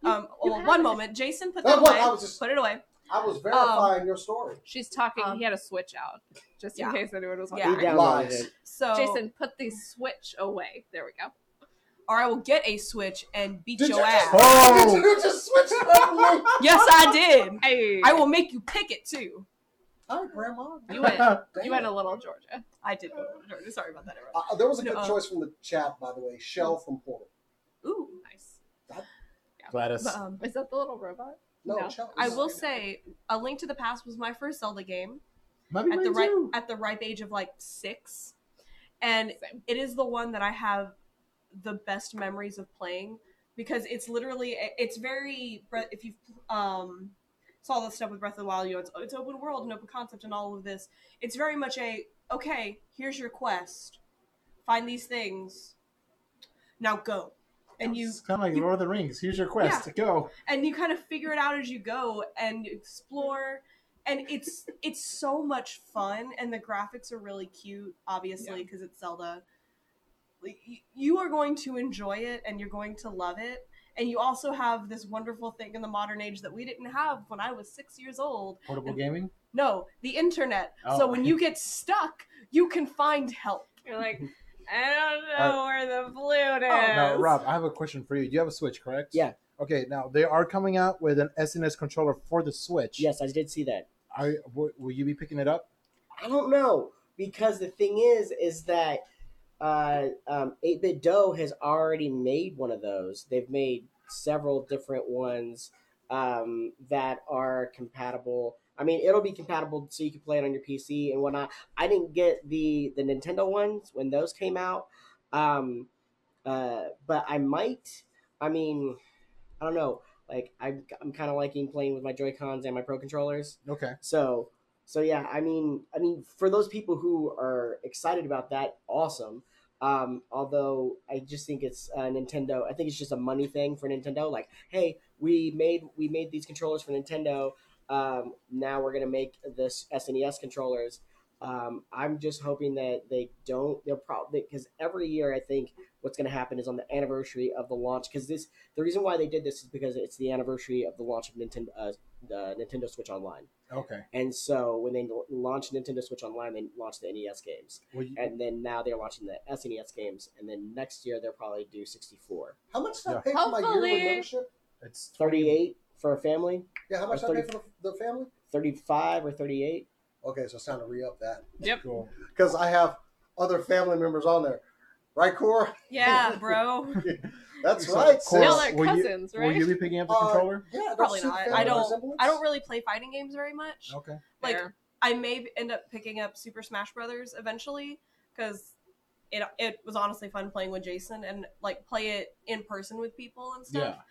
one moment. Jason, put that away. Put it away. I was verifying your story. She's talking. He had a Switch out, just in case anyone was wondering. Yeah, lies. So Jason, put the Switch away. There we go. Or I will get a Switch and beat your ass. Did you just switch that? Yes, I did. Hey. I will make you pick it, too. Oh, Grandma. You went a little Georgia. I did go to Little Georgia. Sorry about that. There was a good choice from the chat, by the way. Shell from Portal. Ooh, nice. Gladys. But, is that the little robot? No. I will say, A Link to the Past was my first Zelda game. At the ripe age of, like, 6. And it is the one that I have the best memories of playing, because it's literally, it's very, if you saw the stuff with Breath of the Wild, you know, it's open world and open concept and all of this. It's very much okay, here's your quest, find these things, now go. And it's kind of like Lord of the Rings, here's your quest, go. And you kind of figure it out as you go and explore, and it's so much fun, and the graphics are really cute, obviously, because it's Zelda. You are going to enjoy it, and you're going to love it. And you also have this wonderful thing in the modern age that we didn't have when I was 6 years old. Portable gaming? No, the internet. Oh. So when you get stuck, you can find help. You're like, I don't know where the flute is. Now, Rob, I have a question for you. You have a Switch, correct? Yeah. Okay, now they are coming out with an SCNS controller for the Switch. Yes, I did see that. Will you be picking it up? I don't know, because the thing is that 8-Bit Dough has already made one of those. They've made several different ones that are compatible. I mean, it'll be compatible so you can play it on your PC and whatnot. I didn't get the Nintendo ones when those came out, but I might. I mean, I don't know. Like, I'm kind of liking playing with my Joy-Cons and my Pro Controllers. Okay. So yeah, I mean, for those people who are excited about that, awesome. Although I just think it's Nintendo. I think it's just a money thing for Nintendo. Like, hey, we made these controllers for Nintendo. Now we're gonna make this SNES controllers. I'm just hoping that they don't. They'll probably, because every year I think what's gonna happen is on the anniversary of the launch. Because the reason why they did this is because it's the anniversary of the launch of Nintendo. The Nintendo Switch Online. Okay. And so when they launched Nintendo Switch Online, they launched the NES games. And then now they're launching the SNES games. And then next year, they'll probably do 64. How much did I pay for my yearly membership? It's 38 for a family. Yeah, how much did I pay for the family? 35 or 38. Okay, so it's time to re-up that. Yep. Cool. Because I have other family members on there. Right, Cora? Yeah, bro. That's so, right. Cora, no, they're cousins, right? Will you be picking up the controller? Yeah, probably not. I don't really play fighting games very much. Okay. Like, fair. I may end up picking up Super Smash Brothers eventually, because it was honestly fun playing with Jason and, like, play it in person with people and stuff. Yeah.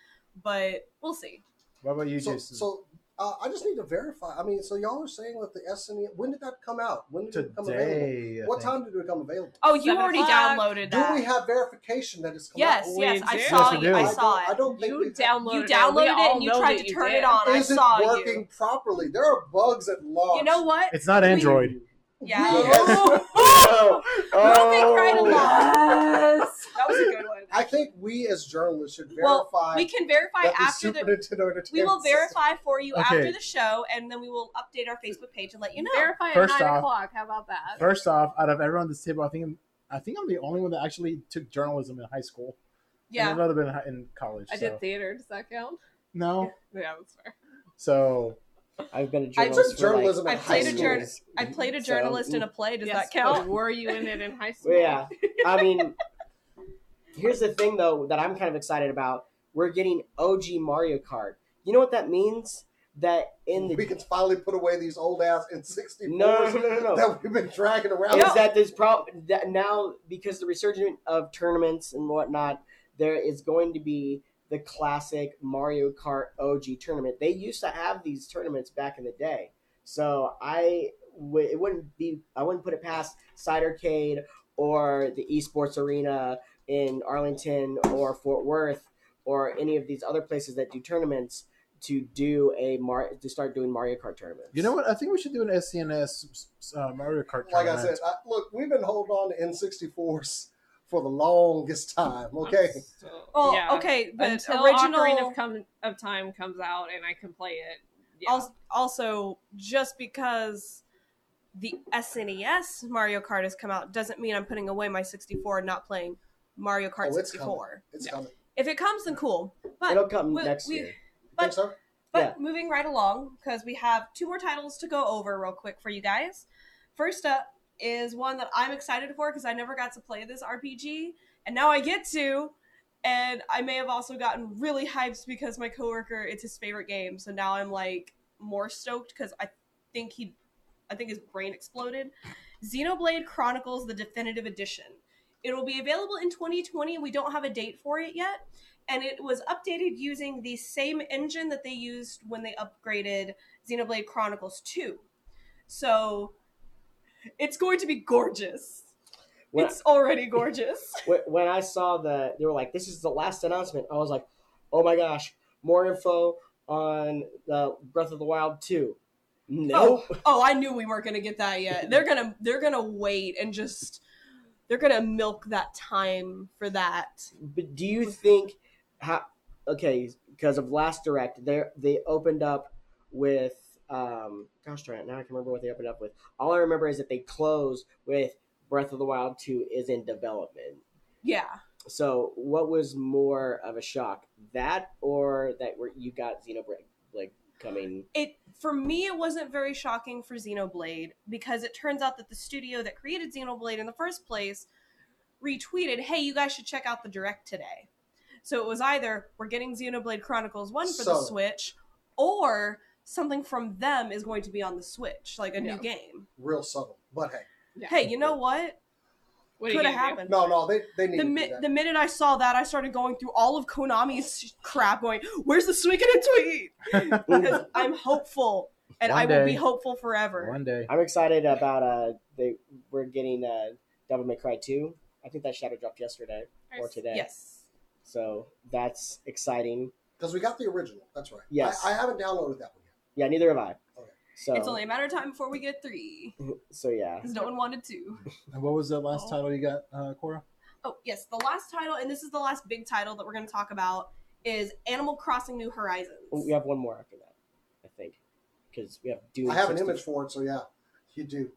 But we'll see. What about you, Jason? So I just need to verify. I mean, so y'all are saying that the SNES, when did that come out? When did it become available? What time did it become available? Oh, you already downloaded that. Do we have verification that it's come out? Yes, I saw it. I don't think you downloaded it and you tried to turn it on. Is it working properly? There are bugs at launch. You know what? It's not Android. Yeah. Moving right along. Yes. That was a good one. I think we as journalists should verify. Well, we can verify after the we will verify for you after the show, and then we will update our Facebook page and let you know. Verify at 9:00. How about that? First off, out of everyone on this table, I think I'm the only one that actually took journalism in high school. Yeah. And another been in college. I did theater. Does that count? No. Yeah, that's fair. So. I've been a journalist. I played a journalist in a play. Does that count? Were you in it in high school? Yeah. I mean, here's the thing, though, that I'm kind of excited about. We're getting OG Mario Kart. You know what that means? That we can finally put away these old ass N64s that we've been dragging around. Is that there's that now, because the resurgence of tournaments and whatnot, there is going to be the classic Mario Kart OG tournament. They used to have these tournaments back in the day, so I wouldn't put it past Cidercade or the Esports Arena in Arlington or Fort Worth or any of these other places that do tournaments to start doing Mario Kart tournaments. You know what? I think we should do an SCNS Mario Kart tournament. Like I said, look, we've been holding on to N64s for the longest time, okay? Okay, but until Ocarina of Time comes out and I can play it. Yeah. Also, just because the SNES Mario Kart has come out doesn't mean I'm putting away my 64 and not playing Mario Kart 64. It's coming. If it comes, then cool. But it'll come next year. But moving right along, because we have two more titles to go over real quick for you guys. First up is one that I'm excited for because I never got to play this RPG, and now I get to. And I may have also gotten really hyped because my coworker, it's his favorite game. So now I'm like more stoked because I think his brain exploded. Xenoblade Chronicles: The Definitive Edition. It will be available in 2020. We don't have a date for it yet. And it was updated using the same engine that they used when they upgraded Xenoblade Chronicles 2. So it's going to be gorgeous. It's already gorgeous. When I saw they were like, this is the last announcement. I was like, oh my gosh, more info on the Breath of the Wild 2. No. Oh, I knew we weren't going to get that yet. They're gonna wait and just, they're going to milk that time for that. But do you think... because of last direct, they opened up with now I can't remember what they opened up with. All I remember is that they closed with Breath of the Wild 2 is in development. Yeah. So what was more of a shock, that or that you got Xenoblade coming? For me, it wasn't very shocking for Xenoblade because it turns out that the studio that created Xenoblade in the first place retweeted, "Hey, you guys should check out the direct today." So it was either we're getting Xenoblade Chronicles 1 for the Switch, or something from them is going to be on the Switch, like a new game. Real subtle, but hey. Yeah. Hey, you know what? Could have happened. No, they need to do that. The minute I saw that, I started going through all of Konami's crap, going, "Where's the Suikoden tweet?" Because I'm hopeful, and I will be hopeful forever. One day, I'm excited about we're getting Devil May Cry 2. I think that shadow dropped yesterday or today. Yes. So that's exciting. Because we got the original. That's right. Yes. I haven't downloaded that one yet. Yeah, neither have I. Okay. So it's only a matter of time before we get 3. So yeah. Because no one wanted 2. And what was the last title you got, Cora? Oh, yes. The last title, and this is the last big title that we're going to talk about, is Animal Crossing New Horizons. We have one more after that, I think. Because we have Doom. I have an image for it, so yeah. You do.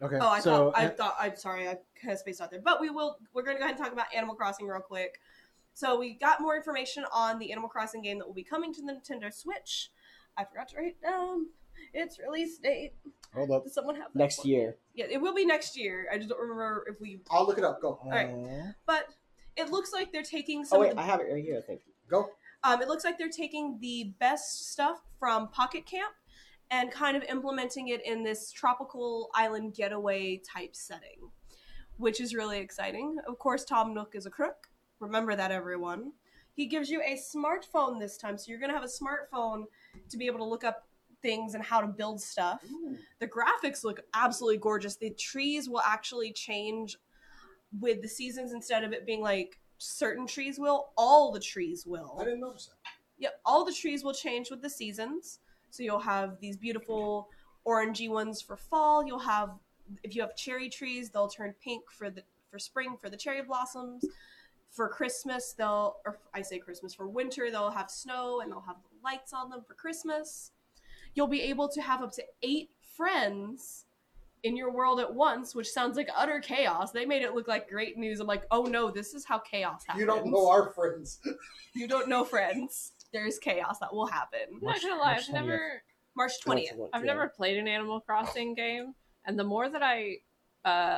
Okay. Oh, I'm sorry. I kind of spaced out there. But we're going to go ahead and talk about Animal Crossing real quick. So we got more information on the Animal Crossing game that will be coming to the Nintendo Switch. I forgot to write it down. Its release date. Hold up. Does someone have that next year? Yeah, it will be next year. I just don't remember if we... I'll look it up. Go. All right. But it looks like they're taking some... Oh, wait. I have it right here, I think. Go. It looks like they're taking the best stuff from Pocket Camp and kind of implementing it in this tropical island getaway type setting, which is really exciting. Of course, Tom Nook is a crook. Remember that, everyone. He gives you a smartphone this time, so you're going to have a smartphone to be able to look up things and how to build stuff. Ooh. The graphics look absolutely gorgeous. The trees will actually change with the seasons. Instead of it being like certain trees will, all the trees will. I didn't notice that. Yep, all the trees will change with the seasons. So you'll have these beautiful orangey ones for fall. You'll have, if you have cherry trees, they'll turn pink for spring for the cherry blossoms. For Christmas, for winter, they'll have snow and they'll have lights on them for Christmas. You'll be able to have up to 8 friends in your world at once, which sounds like utter chaos. They made it look like great news. I'm like, oh no, this is how chaos happens. You don't know our friends. You don't know friends. There's chaos that will happen. I'm not gonna lie, I've never... March 20th. I've never played an Animal Crossing game, and the more that I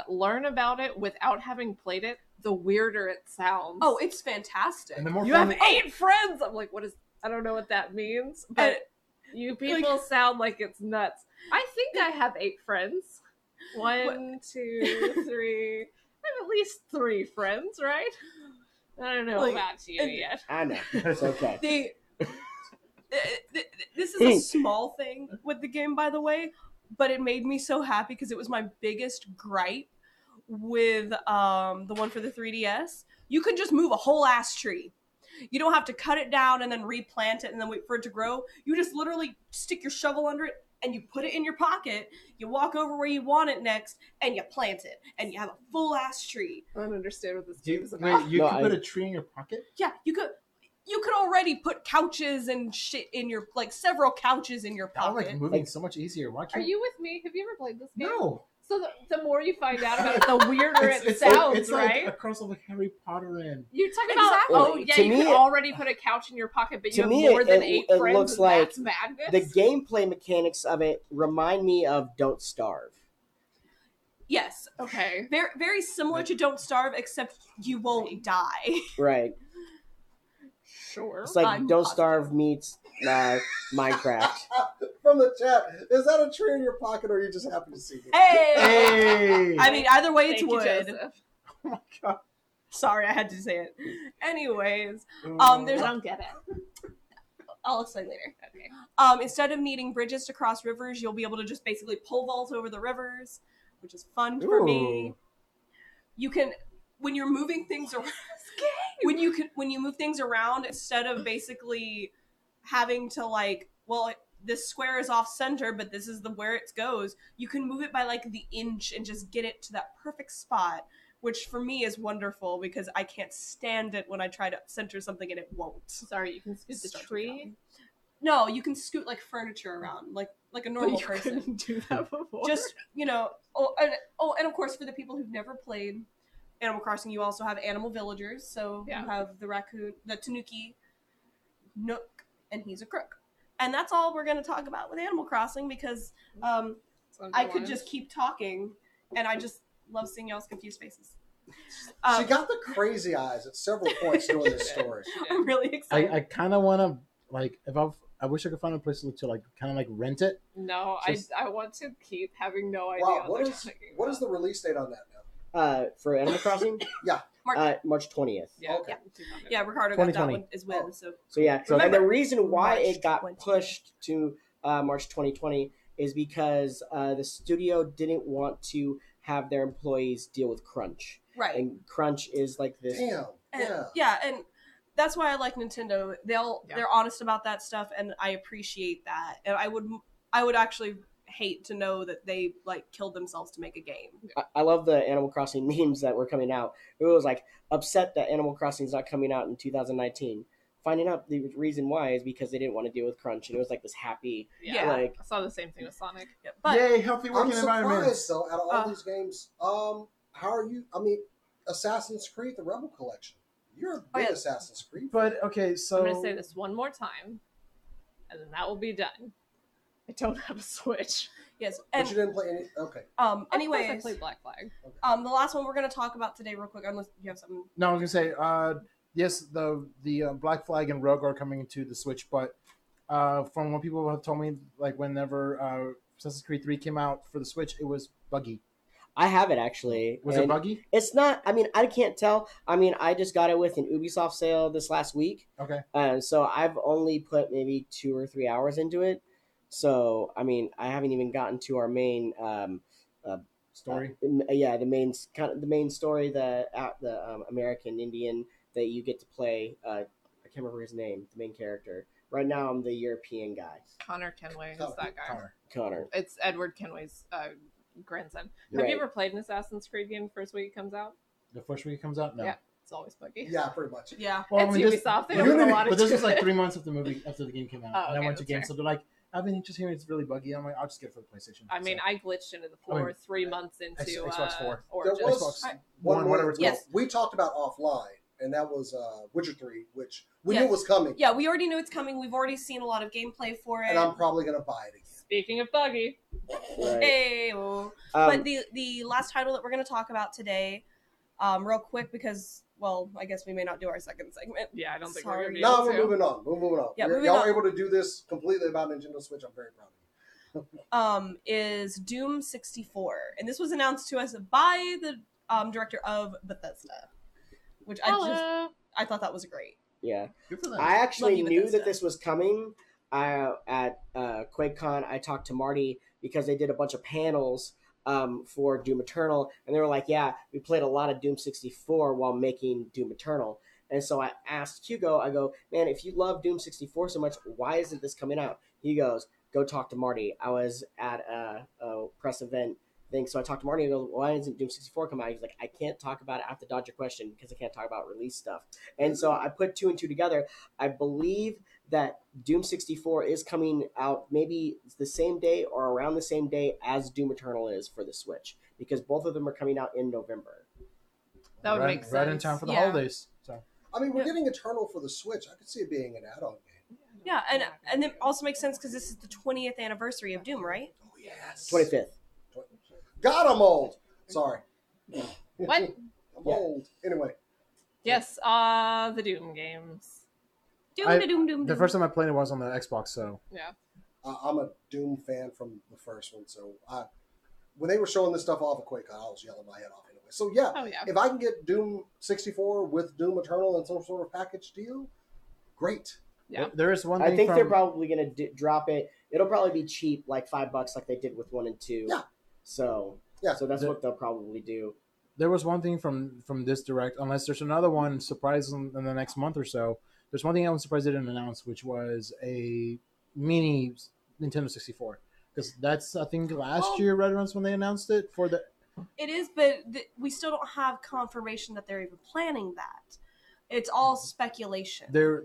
learn about it without having played it, the weirder it sounds. Oh, it's fantastic. And the more you have 8 friends. I'm like, what is... I don't know what that means, but you people sound like it's nuts. I think I have 8 friends. 1, 2, 3... I have at least 3 friends, right? I don't know about you yet. I know. It's okay. This is a small thing with the game, by the way, but it made me so happy because it was my biggest gripe with the one for the 3DS. You could just move a whole ass tree. You don't have to cut it down and then replant it and then wait for it to grow. You just literally stick your shovel under it and you put it in your pocket, you walk over where you want it next, and you plant it, and you have a full-ass tree. I don't understand what this game is about. Wait, you could put a tree in your pocket? Yeah, you could already put couches and shit in your, like, several couches in your pocket. I like moving so much easier. Why can't... Are you with me? Have you ever played this game? No. So the more you find out about it, the weirder it sounds, it's right? It's like a crossover with Harry Potter and... You're talking about, you can already put a couch in your pocket, but you have more than eight friends, looks like that's madness. The gameplay mechanics of it remind me of Don't Starve. Yes. Okay. They're very similar to Don't Starve, except you won't die. Right. Sure. It's like Don't Starve meets Minecraft. From the chat, is that a tree in your pocket, or are you just happy to see me? Hey! I mean, either way, it's wood. Oh my god! Sorry, I had to say it. Anyways, I don't get it. I'll explain later. Okay. Instead of needing bridges to cross rivers, you'll be able to just basically pole vault over the rivers, which is fun for me. You can. When you're moving things around, when you move things around, instead of basically having to like, well, this square is off center, but this is where it goes. You can move it by like the inch and just get it to that perfect spot, which for me is wonderful because I can't stand it when I try to center something and it won't. Sorry, you can scoot the tree. No, you can scoot like furniture around, like a normal person. You couldn't do that before. Just and of course for the people who've never played Animal Crossing, you also have animal villagers, so you have the raccoon, the tanuki, Nook, and he's a crook. And that's all we're going to talk about with Animal Crossing, because I could just keep talking, and I just love seeing y'all's confused faces. She got the crazy eyes at several points during this story. I'm really excited. I kind of want to, like, I wish I could find a place to like, kind of like rent it. No, just... I want to keep having no idea. Wow, what is the release date on that now? For Animal Crossing? Yeah. March 20th. Yeah, okay. Yeah, Ricardo got that one as well. So remember, and the reason why it got pushed to March 2020 is because the studio didn't want to have their employees deal with crunch. Right. And crunch is like this. Damn. And that's why I like Nintendo. They're honest about that stuff, and I appreciate that. And I would actually hate to know that they like killed themselves to make a game. I love the Animal Crossing memes that were coming out. It was like, upset that Animal Crossing is not coming out in 2019. Finding out the reason why is because they didn't want to deal with crunch, and it was like this happy. Yeah, like, I saw the same thing with Sonic. Yeah, but yay, healthy working environment. I'm surprised though, out of all these games, how are you? I mean, Assassin's Creed, the Rebel Collection. You're a big Assassin's Creed. But okay, so I'm gonna say this one more time, and then that will be done. I don't have a Switch. Yes, and but you didn't play any. Okay. Anyways, I played Black Flag. Okay. The last one we're going to talk about today, real quick, unless you have something. No, I was going to say, yes, the Black Flag and Rogue are coming to the Switch, but from what people have told me, like whenever Assassin's Creed 3 came out for the Switch, it was buggy. I have it actually. Was it buggy? It's not. I mean, I can't tell. I mean, I just got it with an Ubisoft sale this last week. Okay. So I've only put maybe 2 or 3 hours into it. So, I mean, I haven't even gotten to our main story. The main story, the American Indian that you get to play. I can't remember his name, the main character. Right now, I'm the European guy. Connor Kenway is that guy. Connor. It's Edward Kenway's grandson. Have you ever played an Assassin's Creed game the first week it comes out? The first week it comes out? No. Yeah. It's always buggy. Yeah, pretty much. Yeah. Well, it's Ubisoft. They don't have a lot of. But this was like 3 months after the game came out. Oh, okay, and I went to games, so they're like, I've been just hearing it's really buggy. I'm like, I'll just get it for the PlayStation. I mean, I glitched into the floor 3 months into Xbox 4. There was Xbox One, whatever it's called. Yes. We talked about offline, and that was Witcher 3, which we knew was coming. Yeah, we already knew it's coming. We've already seen a lot of gameplay for it. And I'm probably going to buy it again. Speaking of buggy. Right. But the last title that we're going to talk about today, real quick, because... Well, I guess we may not do our second segment. Yeah, I don't think we're going to be able to. No, we're moving on. Yeah, y'all are able to do this completely about Nintendo Switch. I'm very proud of you. Is Doom 64. And this was announced to us by the director of Bethesda. Which I thought that was great. Yeah. I actually knew that this was coming. At QuakeCon, I talked to Marty because they did a bunch of panels for Doom Eternal, and they were like, yeah, we played a lot of Doom 64 while making Doom Eternal, And so I asked Hugo, I go, man, if you love Doom 64 so much, why isn't this coming out? He goes, go talk to Marty. I was at a press event thing, so I talked to Marty and I go, why isn't Doom 64 coming out? He's like, I can't talk about it. I have to dodge a question because I can't talk about release stuff. And so I put two and two together. I believe that Doom 64 is coming out maybe the same day or around the same day as Doom Eternal is for the Switch, because both of them are coming out in November. That would make sense. Right in time for the holidays. So I mean, we're getting Eternal for the Switch. I could see it being an add-on game. Yeah, and it also makes sense because this is the 20th anniversary of Doom, right? Oh, yes. 25th. God, I'm old. Sorry. What? I'm old. Anyway. Yes, the Doom games. Doom. The first time I played it was on the Xbox, so. Yeah. I'm a Doom fan from the first one, so when they were showing this stuff off at QuakeCon, I was yelling my head off anyway. So, yeah, if I can get Doom 64 with Doom Eternal in some sort of package deal, great. Yeah. There is one thing I think they're probably going to drop it. It'll probably be cheap, like $5 like they did with 1 and 2. Yeah. So that's what they'll probably do. There was one thing from this direct, unless there's another one surprise in the next month or so. There's one thing I was surprised they didn't announce, which was a mini Nintendo 64. Because that's, I think, last year, right around when they announced it. It is, but we still don't have confirmation that they're even planning that. It's all speculation. I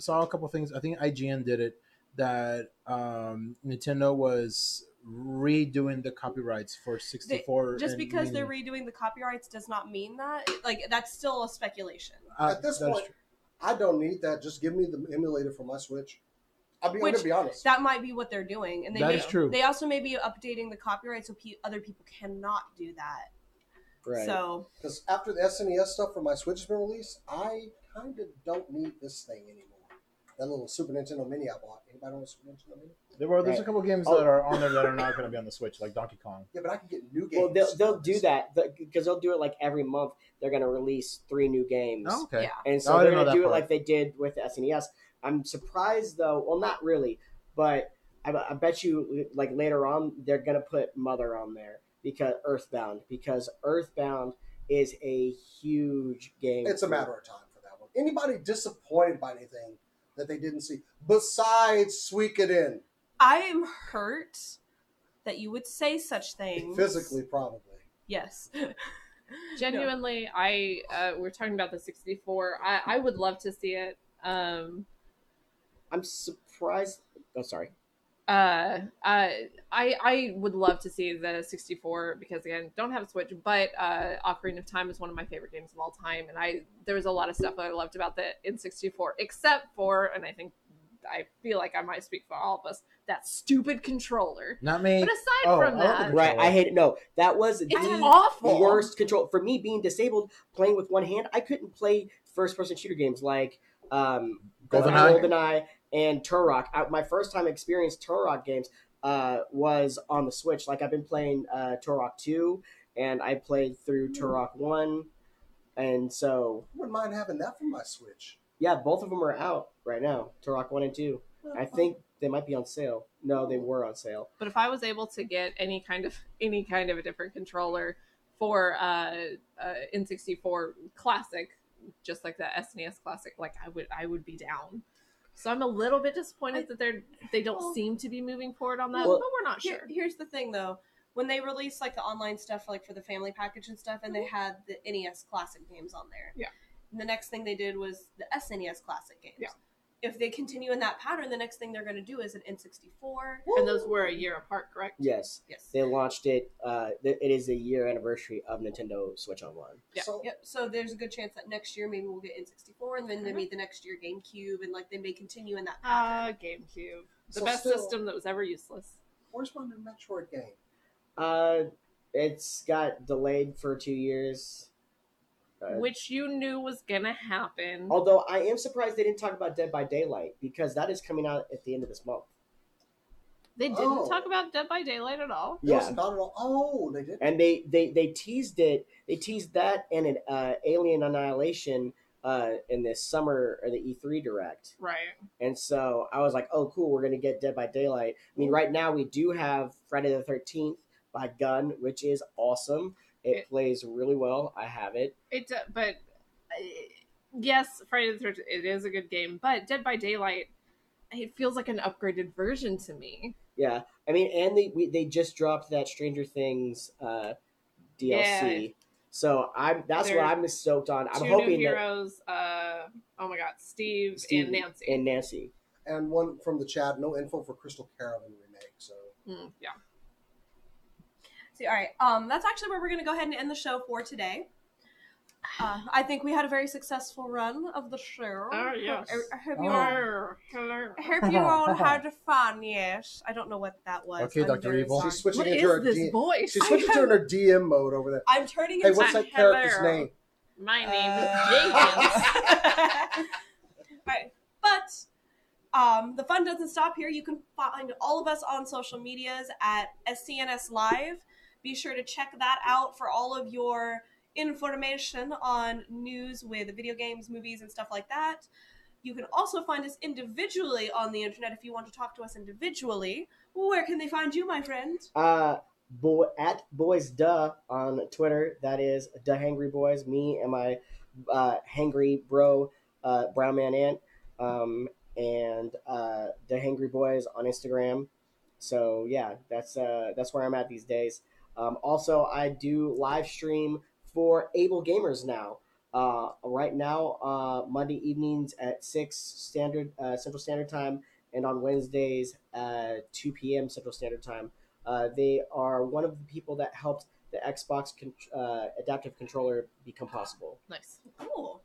saw a couple of things. I think IGN did it, that Nintendo was redoing the copyrights for 64. They're redoing the copyrights does not mean that. That's still a speculation. At this point, I don't need that. Just give me the emulator for my Switch. I'm going to be honest. That might be what they're doing. And that is true. They also may be updating the copyright so other people cannot do that. Right. So, because after the SNES stuff for my Switch has been released, I kind of don't need this thing anymore. That little Super Nintendo Mini I bought. Anybody know a Super Nintendo Mini? There's a couple games that are on there that are not going to be on the Switch, like Donkey Kong. Yeah, but I can get new games. Well, they'll do that because they'll do it like every month. They're going to release 3 new games. Oh, okay. Yeah. And so they're going to do it like they did with the SNES. I'm surprised though. Well, not really, but I bet you like later on they're going to put Mother on there because Earthbound is a huge game. It's a matter of time for that one. Anybody disappointed by anything that they didn't see besides Suikoden? I am hurt that you would say such things. Physically, probably. Yes. Genuinely, no. We're talking about the 64. I would love to see it. I'm surprised. Oh, sorry. I would love to see the 64 because again, don't have a Switch, but Ocarina of Time is one of my favorite games of all time, and there was a lot of stuff that I loved about the N64, except for, and I feel like I might speak for all of us, that stupid controller. Not me. But aside from that, right? I hate it. No, that was the awful worst control for me. Being disabled, playing with one hand, I couldn't play first-person shooter games like GoldenEye and Turok. My first time experience Turok games was on the Switch. Like, I've been playing Turok 2, and I played through Turok 1, and so... I wouldn't mind having that for my Switch. Yeah, both of them are out right now, Turok 1 and 2. I think they might be on sale. No, they were on sale. But if I was able to get any kind of a different controller for N64 Classic, just like that SNES Classic, like I would be down. So I'm a little bit disappointed that they don't seem to be moving forward on that, but we're not sure. Here's the thing though, when they released like the online stuff, like for the family package and stuff, and they had the NES Classic games on there. Yeah. And the next thing they did was the SNES Classic games. Yeah. If they continue in that pattern, the next thing they're going to do is an N64. Woo! And those were a year apart, correct? Yes. They launched it. It is a year anniversary of Nintendo Switch Online. Yeah. So there's a good chance that next year maybe we'll get N64, and then maybe the next year GameCube, and like they may continue in that pattern. GameCube. The best system that was ever useless. Where's my new Metroid game? It's got delayed for 2 years. Which you knew was gonna happen. Although I am surprised they didn't talk about Dead by Daylight, because that is coming out at the end of this month. They didn't talk about Dead by Daylight at all. Yeah, not at all. Oh, they did. And they teased it. They teased that and an Alien Annihilation in this summer or the E3 Direct. Right. And so I was like, oh, cool, we're gonna get Dead by Daylight. I mean, right now we do have Friday the 13th by Gunn, which is awesome. It plays really well. I have it. It, but yes, Friday the 13th, it is a good game, but Dead by Daylight, it feels like an upgraded version to me. Yeah, I mean, and they just dropped that Stranger Things DLC. Yeah. So that's what I'm stoked on. I'm hoping new heroes, oh my God, Steve and Nancy. And one from the chat, no info for Crystal Caravan remake. So yeah. See, all right. That's actually where we're going to go ahead and end the show for today. I think we had a very successful run of the show. Oh, yes. I hope you all had fun, yes. I don't know what that was. Okay, I'm Dr. Evil. She's switching into her voice? She's switching into her DM mode over there. I'm turning into what's that character's name? My name is Jenkins. Right. But the fun doesn't stop here. You can find all of us on social medias at SCNS Live. Be sure to check that out for all of your information on news with video games, movies, and stuff like that. You can also find us individually on the internet if you want to talk to us individually. Where can they find you, my friend? At Boys Duh on Twitter. That is Duh Hangry Boys, me and my hangry bro, Brown Man Ant, and Duh Hangry Boys on Instagram. So yeah, that's where I'm at these days. Also, I do live stream for Able Gamers now. Right now, Monday evenings at 6 Central Standard Time, and on Wednesdays at 2 p.m. Central Standard Time. They are one of the people that helped the Xbox adaptive controller become possible. Nice. Cool.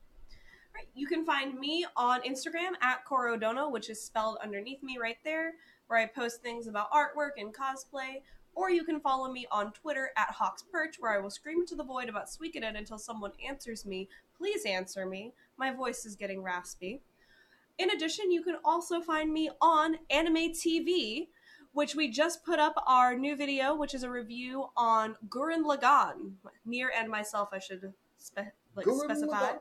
Right, you can find me on Instagram at Corodono, which is spelled underneath me right there, where I post things about artwork and cosplay. Or you can follow me on Twitter at HawksPerch, where I will scream into the void about Suikoden until someone answers me. Please answer me. My voice is getting raspy. In addition, you can also find me on Anime TV, which we just put up our new video, which is a review on Gurren Lagann. Near and myself, I should specify. Lagann.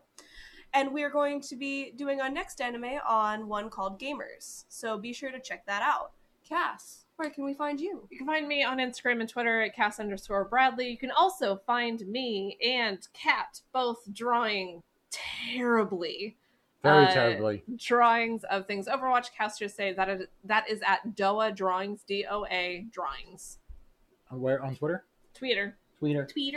And we are going to be doing our next anime on one called Gamers. So be sure to check that out. Cass, where can we find you? You can find me on Instagram and Twitter at Cass_Bradley. You can also find me and Kat both drawing terribly. Very terribly. Drawings of things. Overwatch casters say that is at Doa Drawings, DOA Drawings. Where on Twitter? Twitter. Tweet.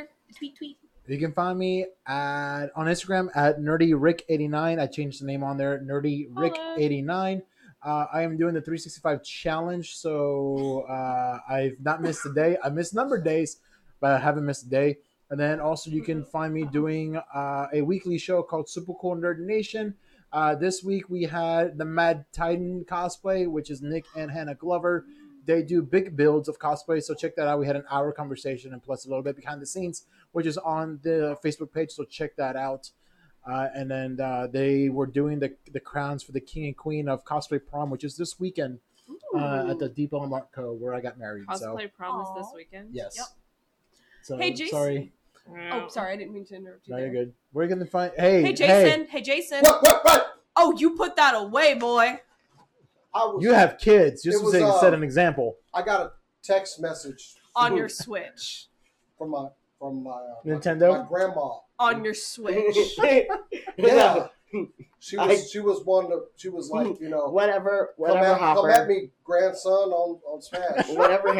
You can find me on Instagram at NerdyRick89. I changed the name on there, NerdyRick89. I am doing the 365 challenge, so I've not missed a day. I missed a number of days, but I haven't missed a day. And then also you can find me doing a weekly show called Super Cool Nerd Nation. This week we had the Mad Titan cosplay, which is Nick and Hannah Glover. They do big builds of cosplay, so check that out. We had an hour conversation and plus a little bit behind the scenes, which is on the Facebook page, so check that out. And then they were doing the crowns for the king and queen of Cosplay Prom, which is this weekend at the Depot and Martco where I got married. Cosplay Prom is this weekend? Yes. Yep. So, hey, Jason. Sorry. Oh, sorry. I didn't mean to interrupt you. No, you're good. We're going to find... Hey, Jason. Hey, Jason. What? Oh, you put that away, boy. You have kids. Just to set an example. I got a text message. On your Switch. From my Nintendo? My grandma. On your Switch. Yeah. She was like, you know, whatever come at me, grandson, on Smash. Whatever,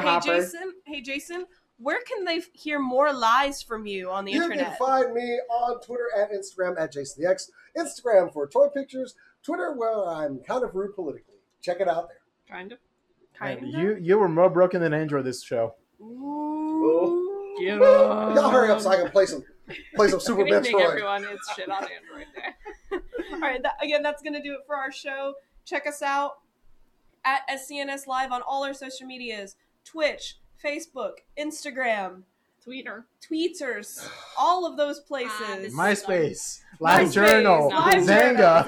Hopper. Jason, where can they hear more lies from you on the internet? You can find me on Twitter and Instagram at JasonTheX. Instagram for toy pictures. Twitter where I'm kind of rude politically. Check it out there. Kind of. You were more broken than Andrew this show. Ooh. Yeah. Y'all hurry up so I can play some Super Bench Troy. Everyone is shit on Android there. All right, that's going to do it for our show. Check us out at SCNS Live on all our social medias. Twitch, Facebook, Instagram, Tweeters, all of those places. MySpace, LiveJournal, Zanga.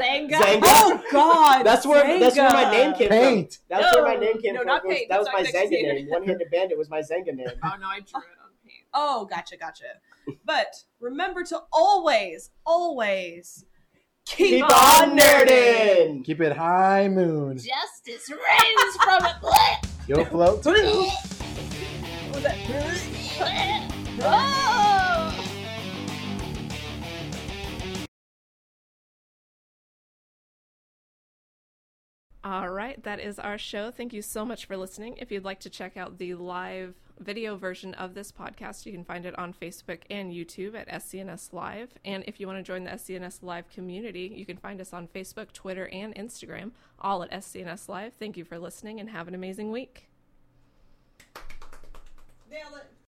Oh God, that's where my name came paint. From. That's where my name came from. Not paint. That was my Zanga name. One-handed bandit was my Zanga name. Oh no, I drew it. Oh, gotcha. But remember to always keep on nerding. Keep it high moon. Justice rains from a blip. You'll float. What was that? Oh! All right, that is our show. Thank you so much for listening. If you'd like to check out the live video version of this podcast, you can find it on Facebook and YouTube at SCNS Live. And if you want to join the SCNS Live community, you can find us on Facebook, Twitter, and Instagram, all at SCNS Live. Thank you for listening and have an amazing week. Nail it.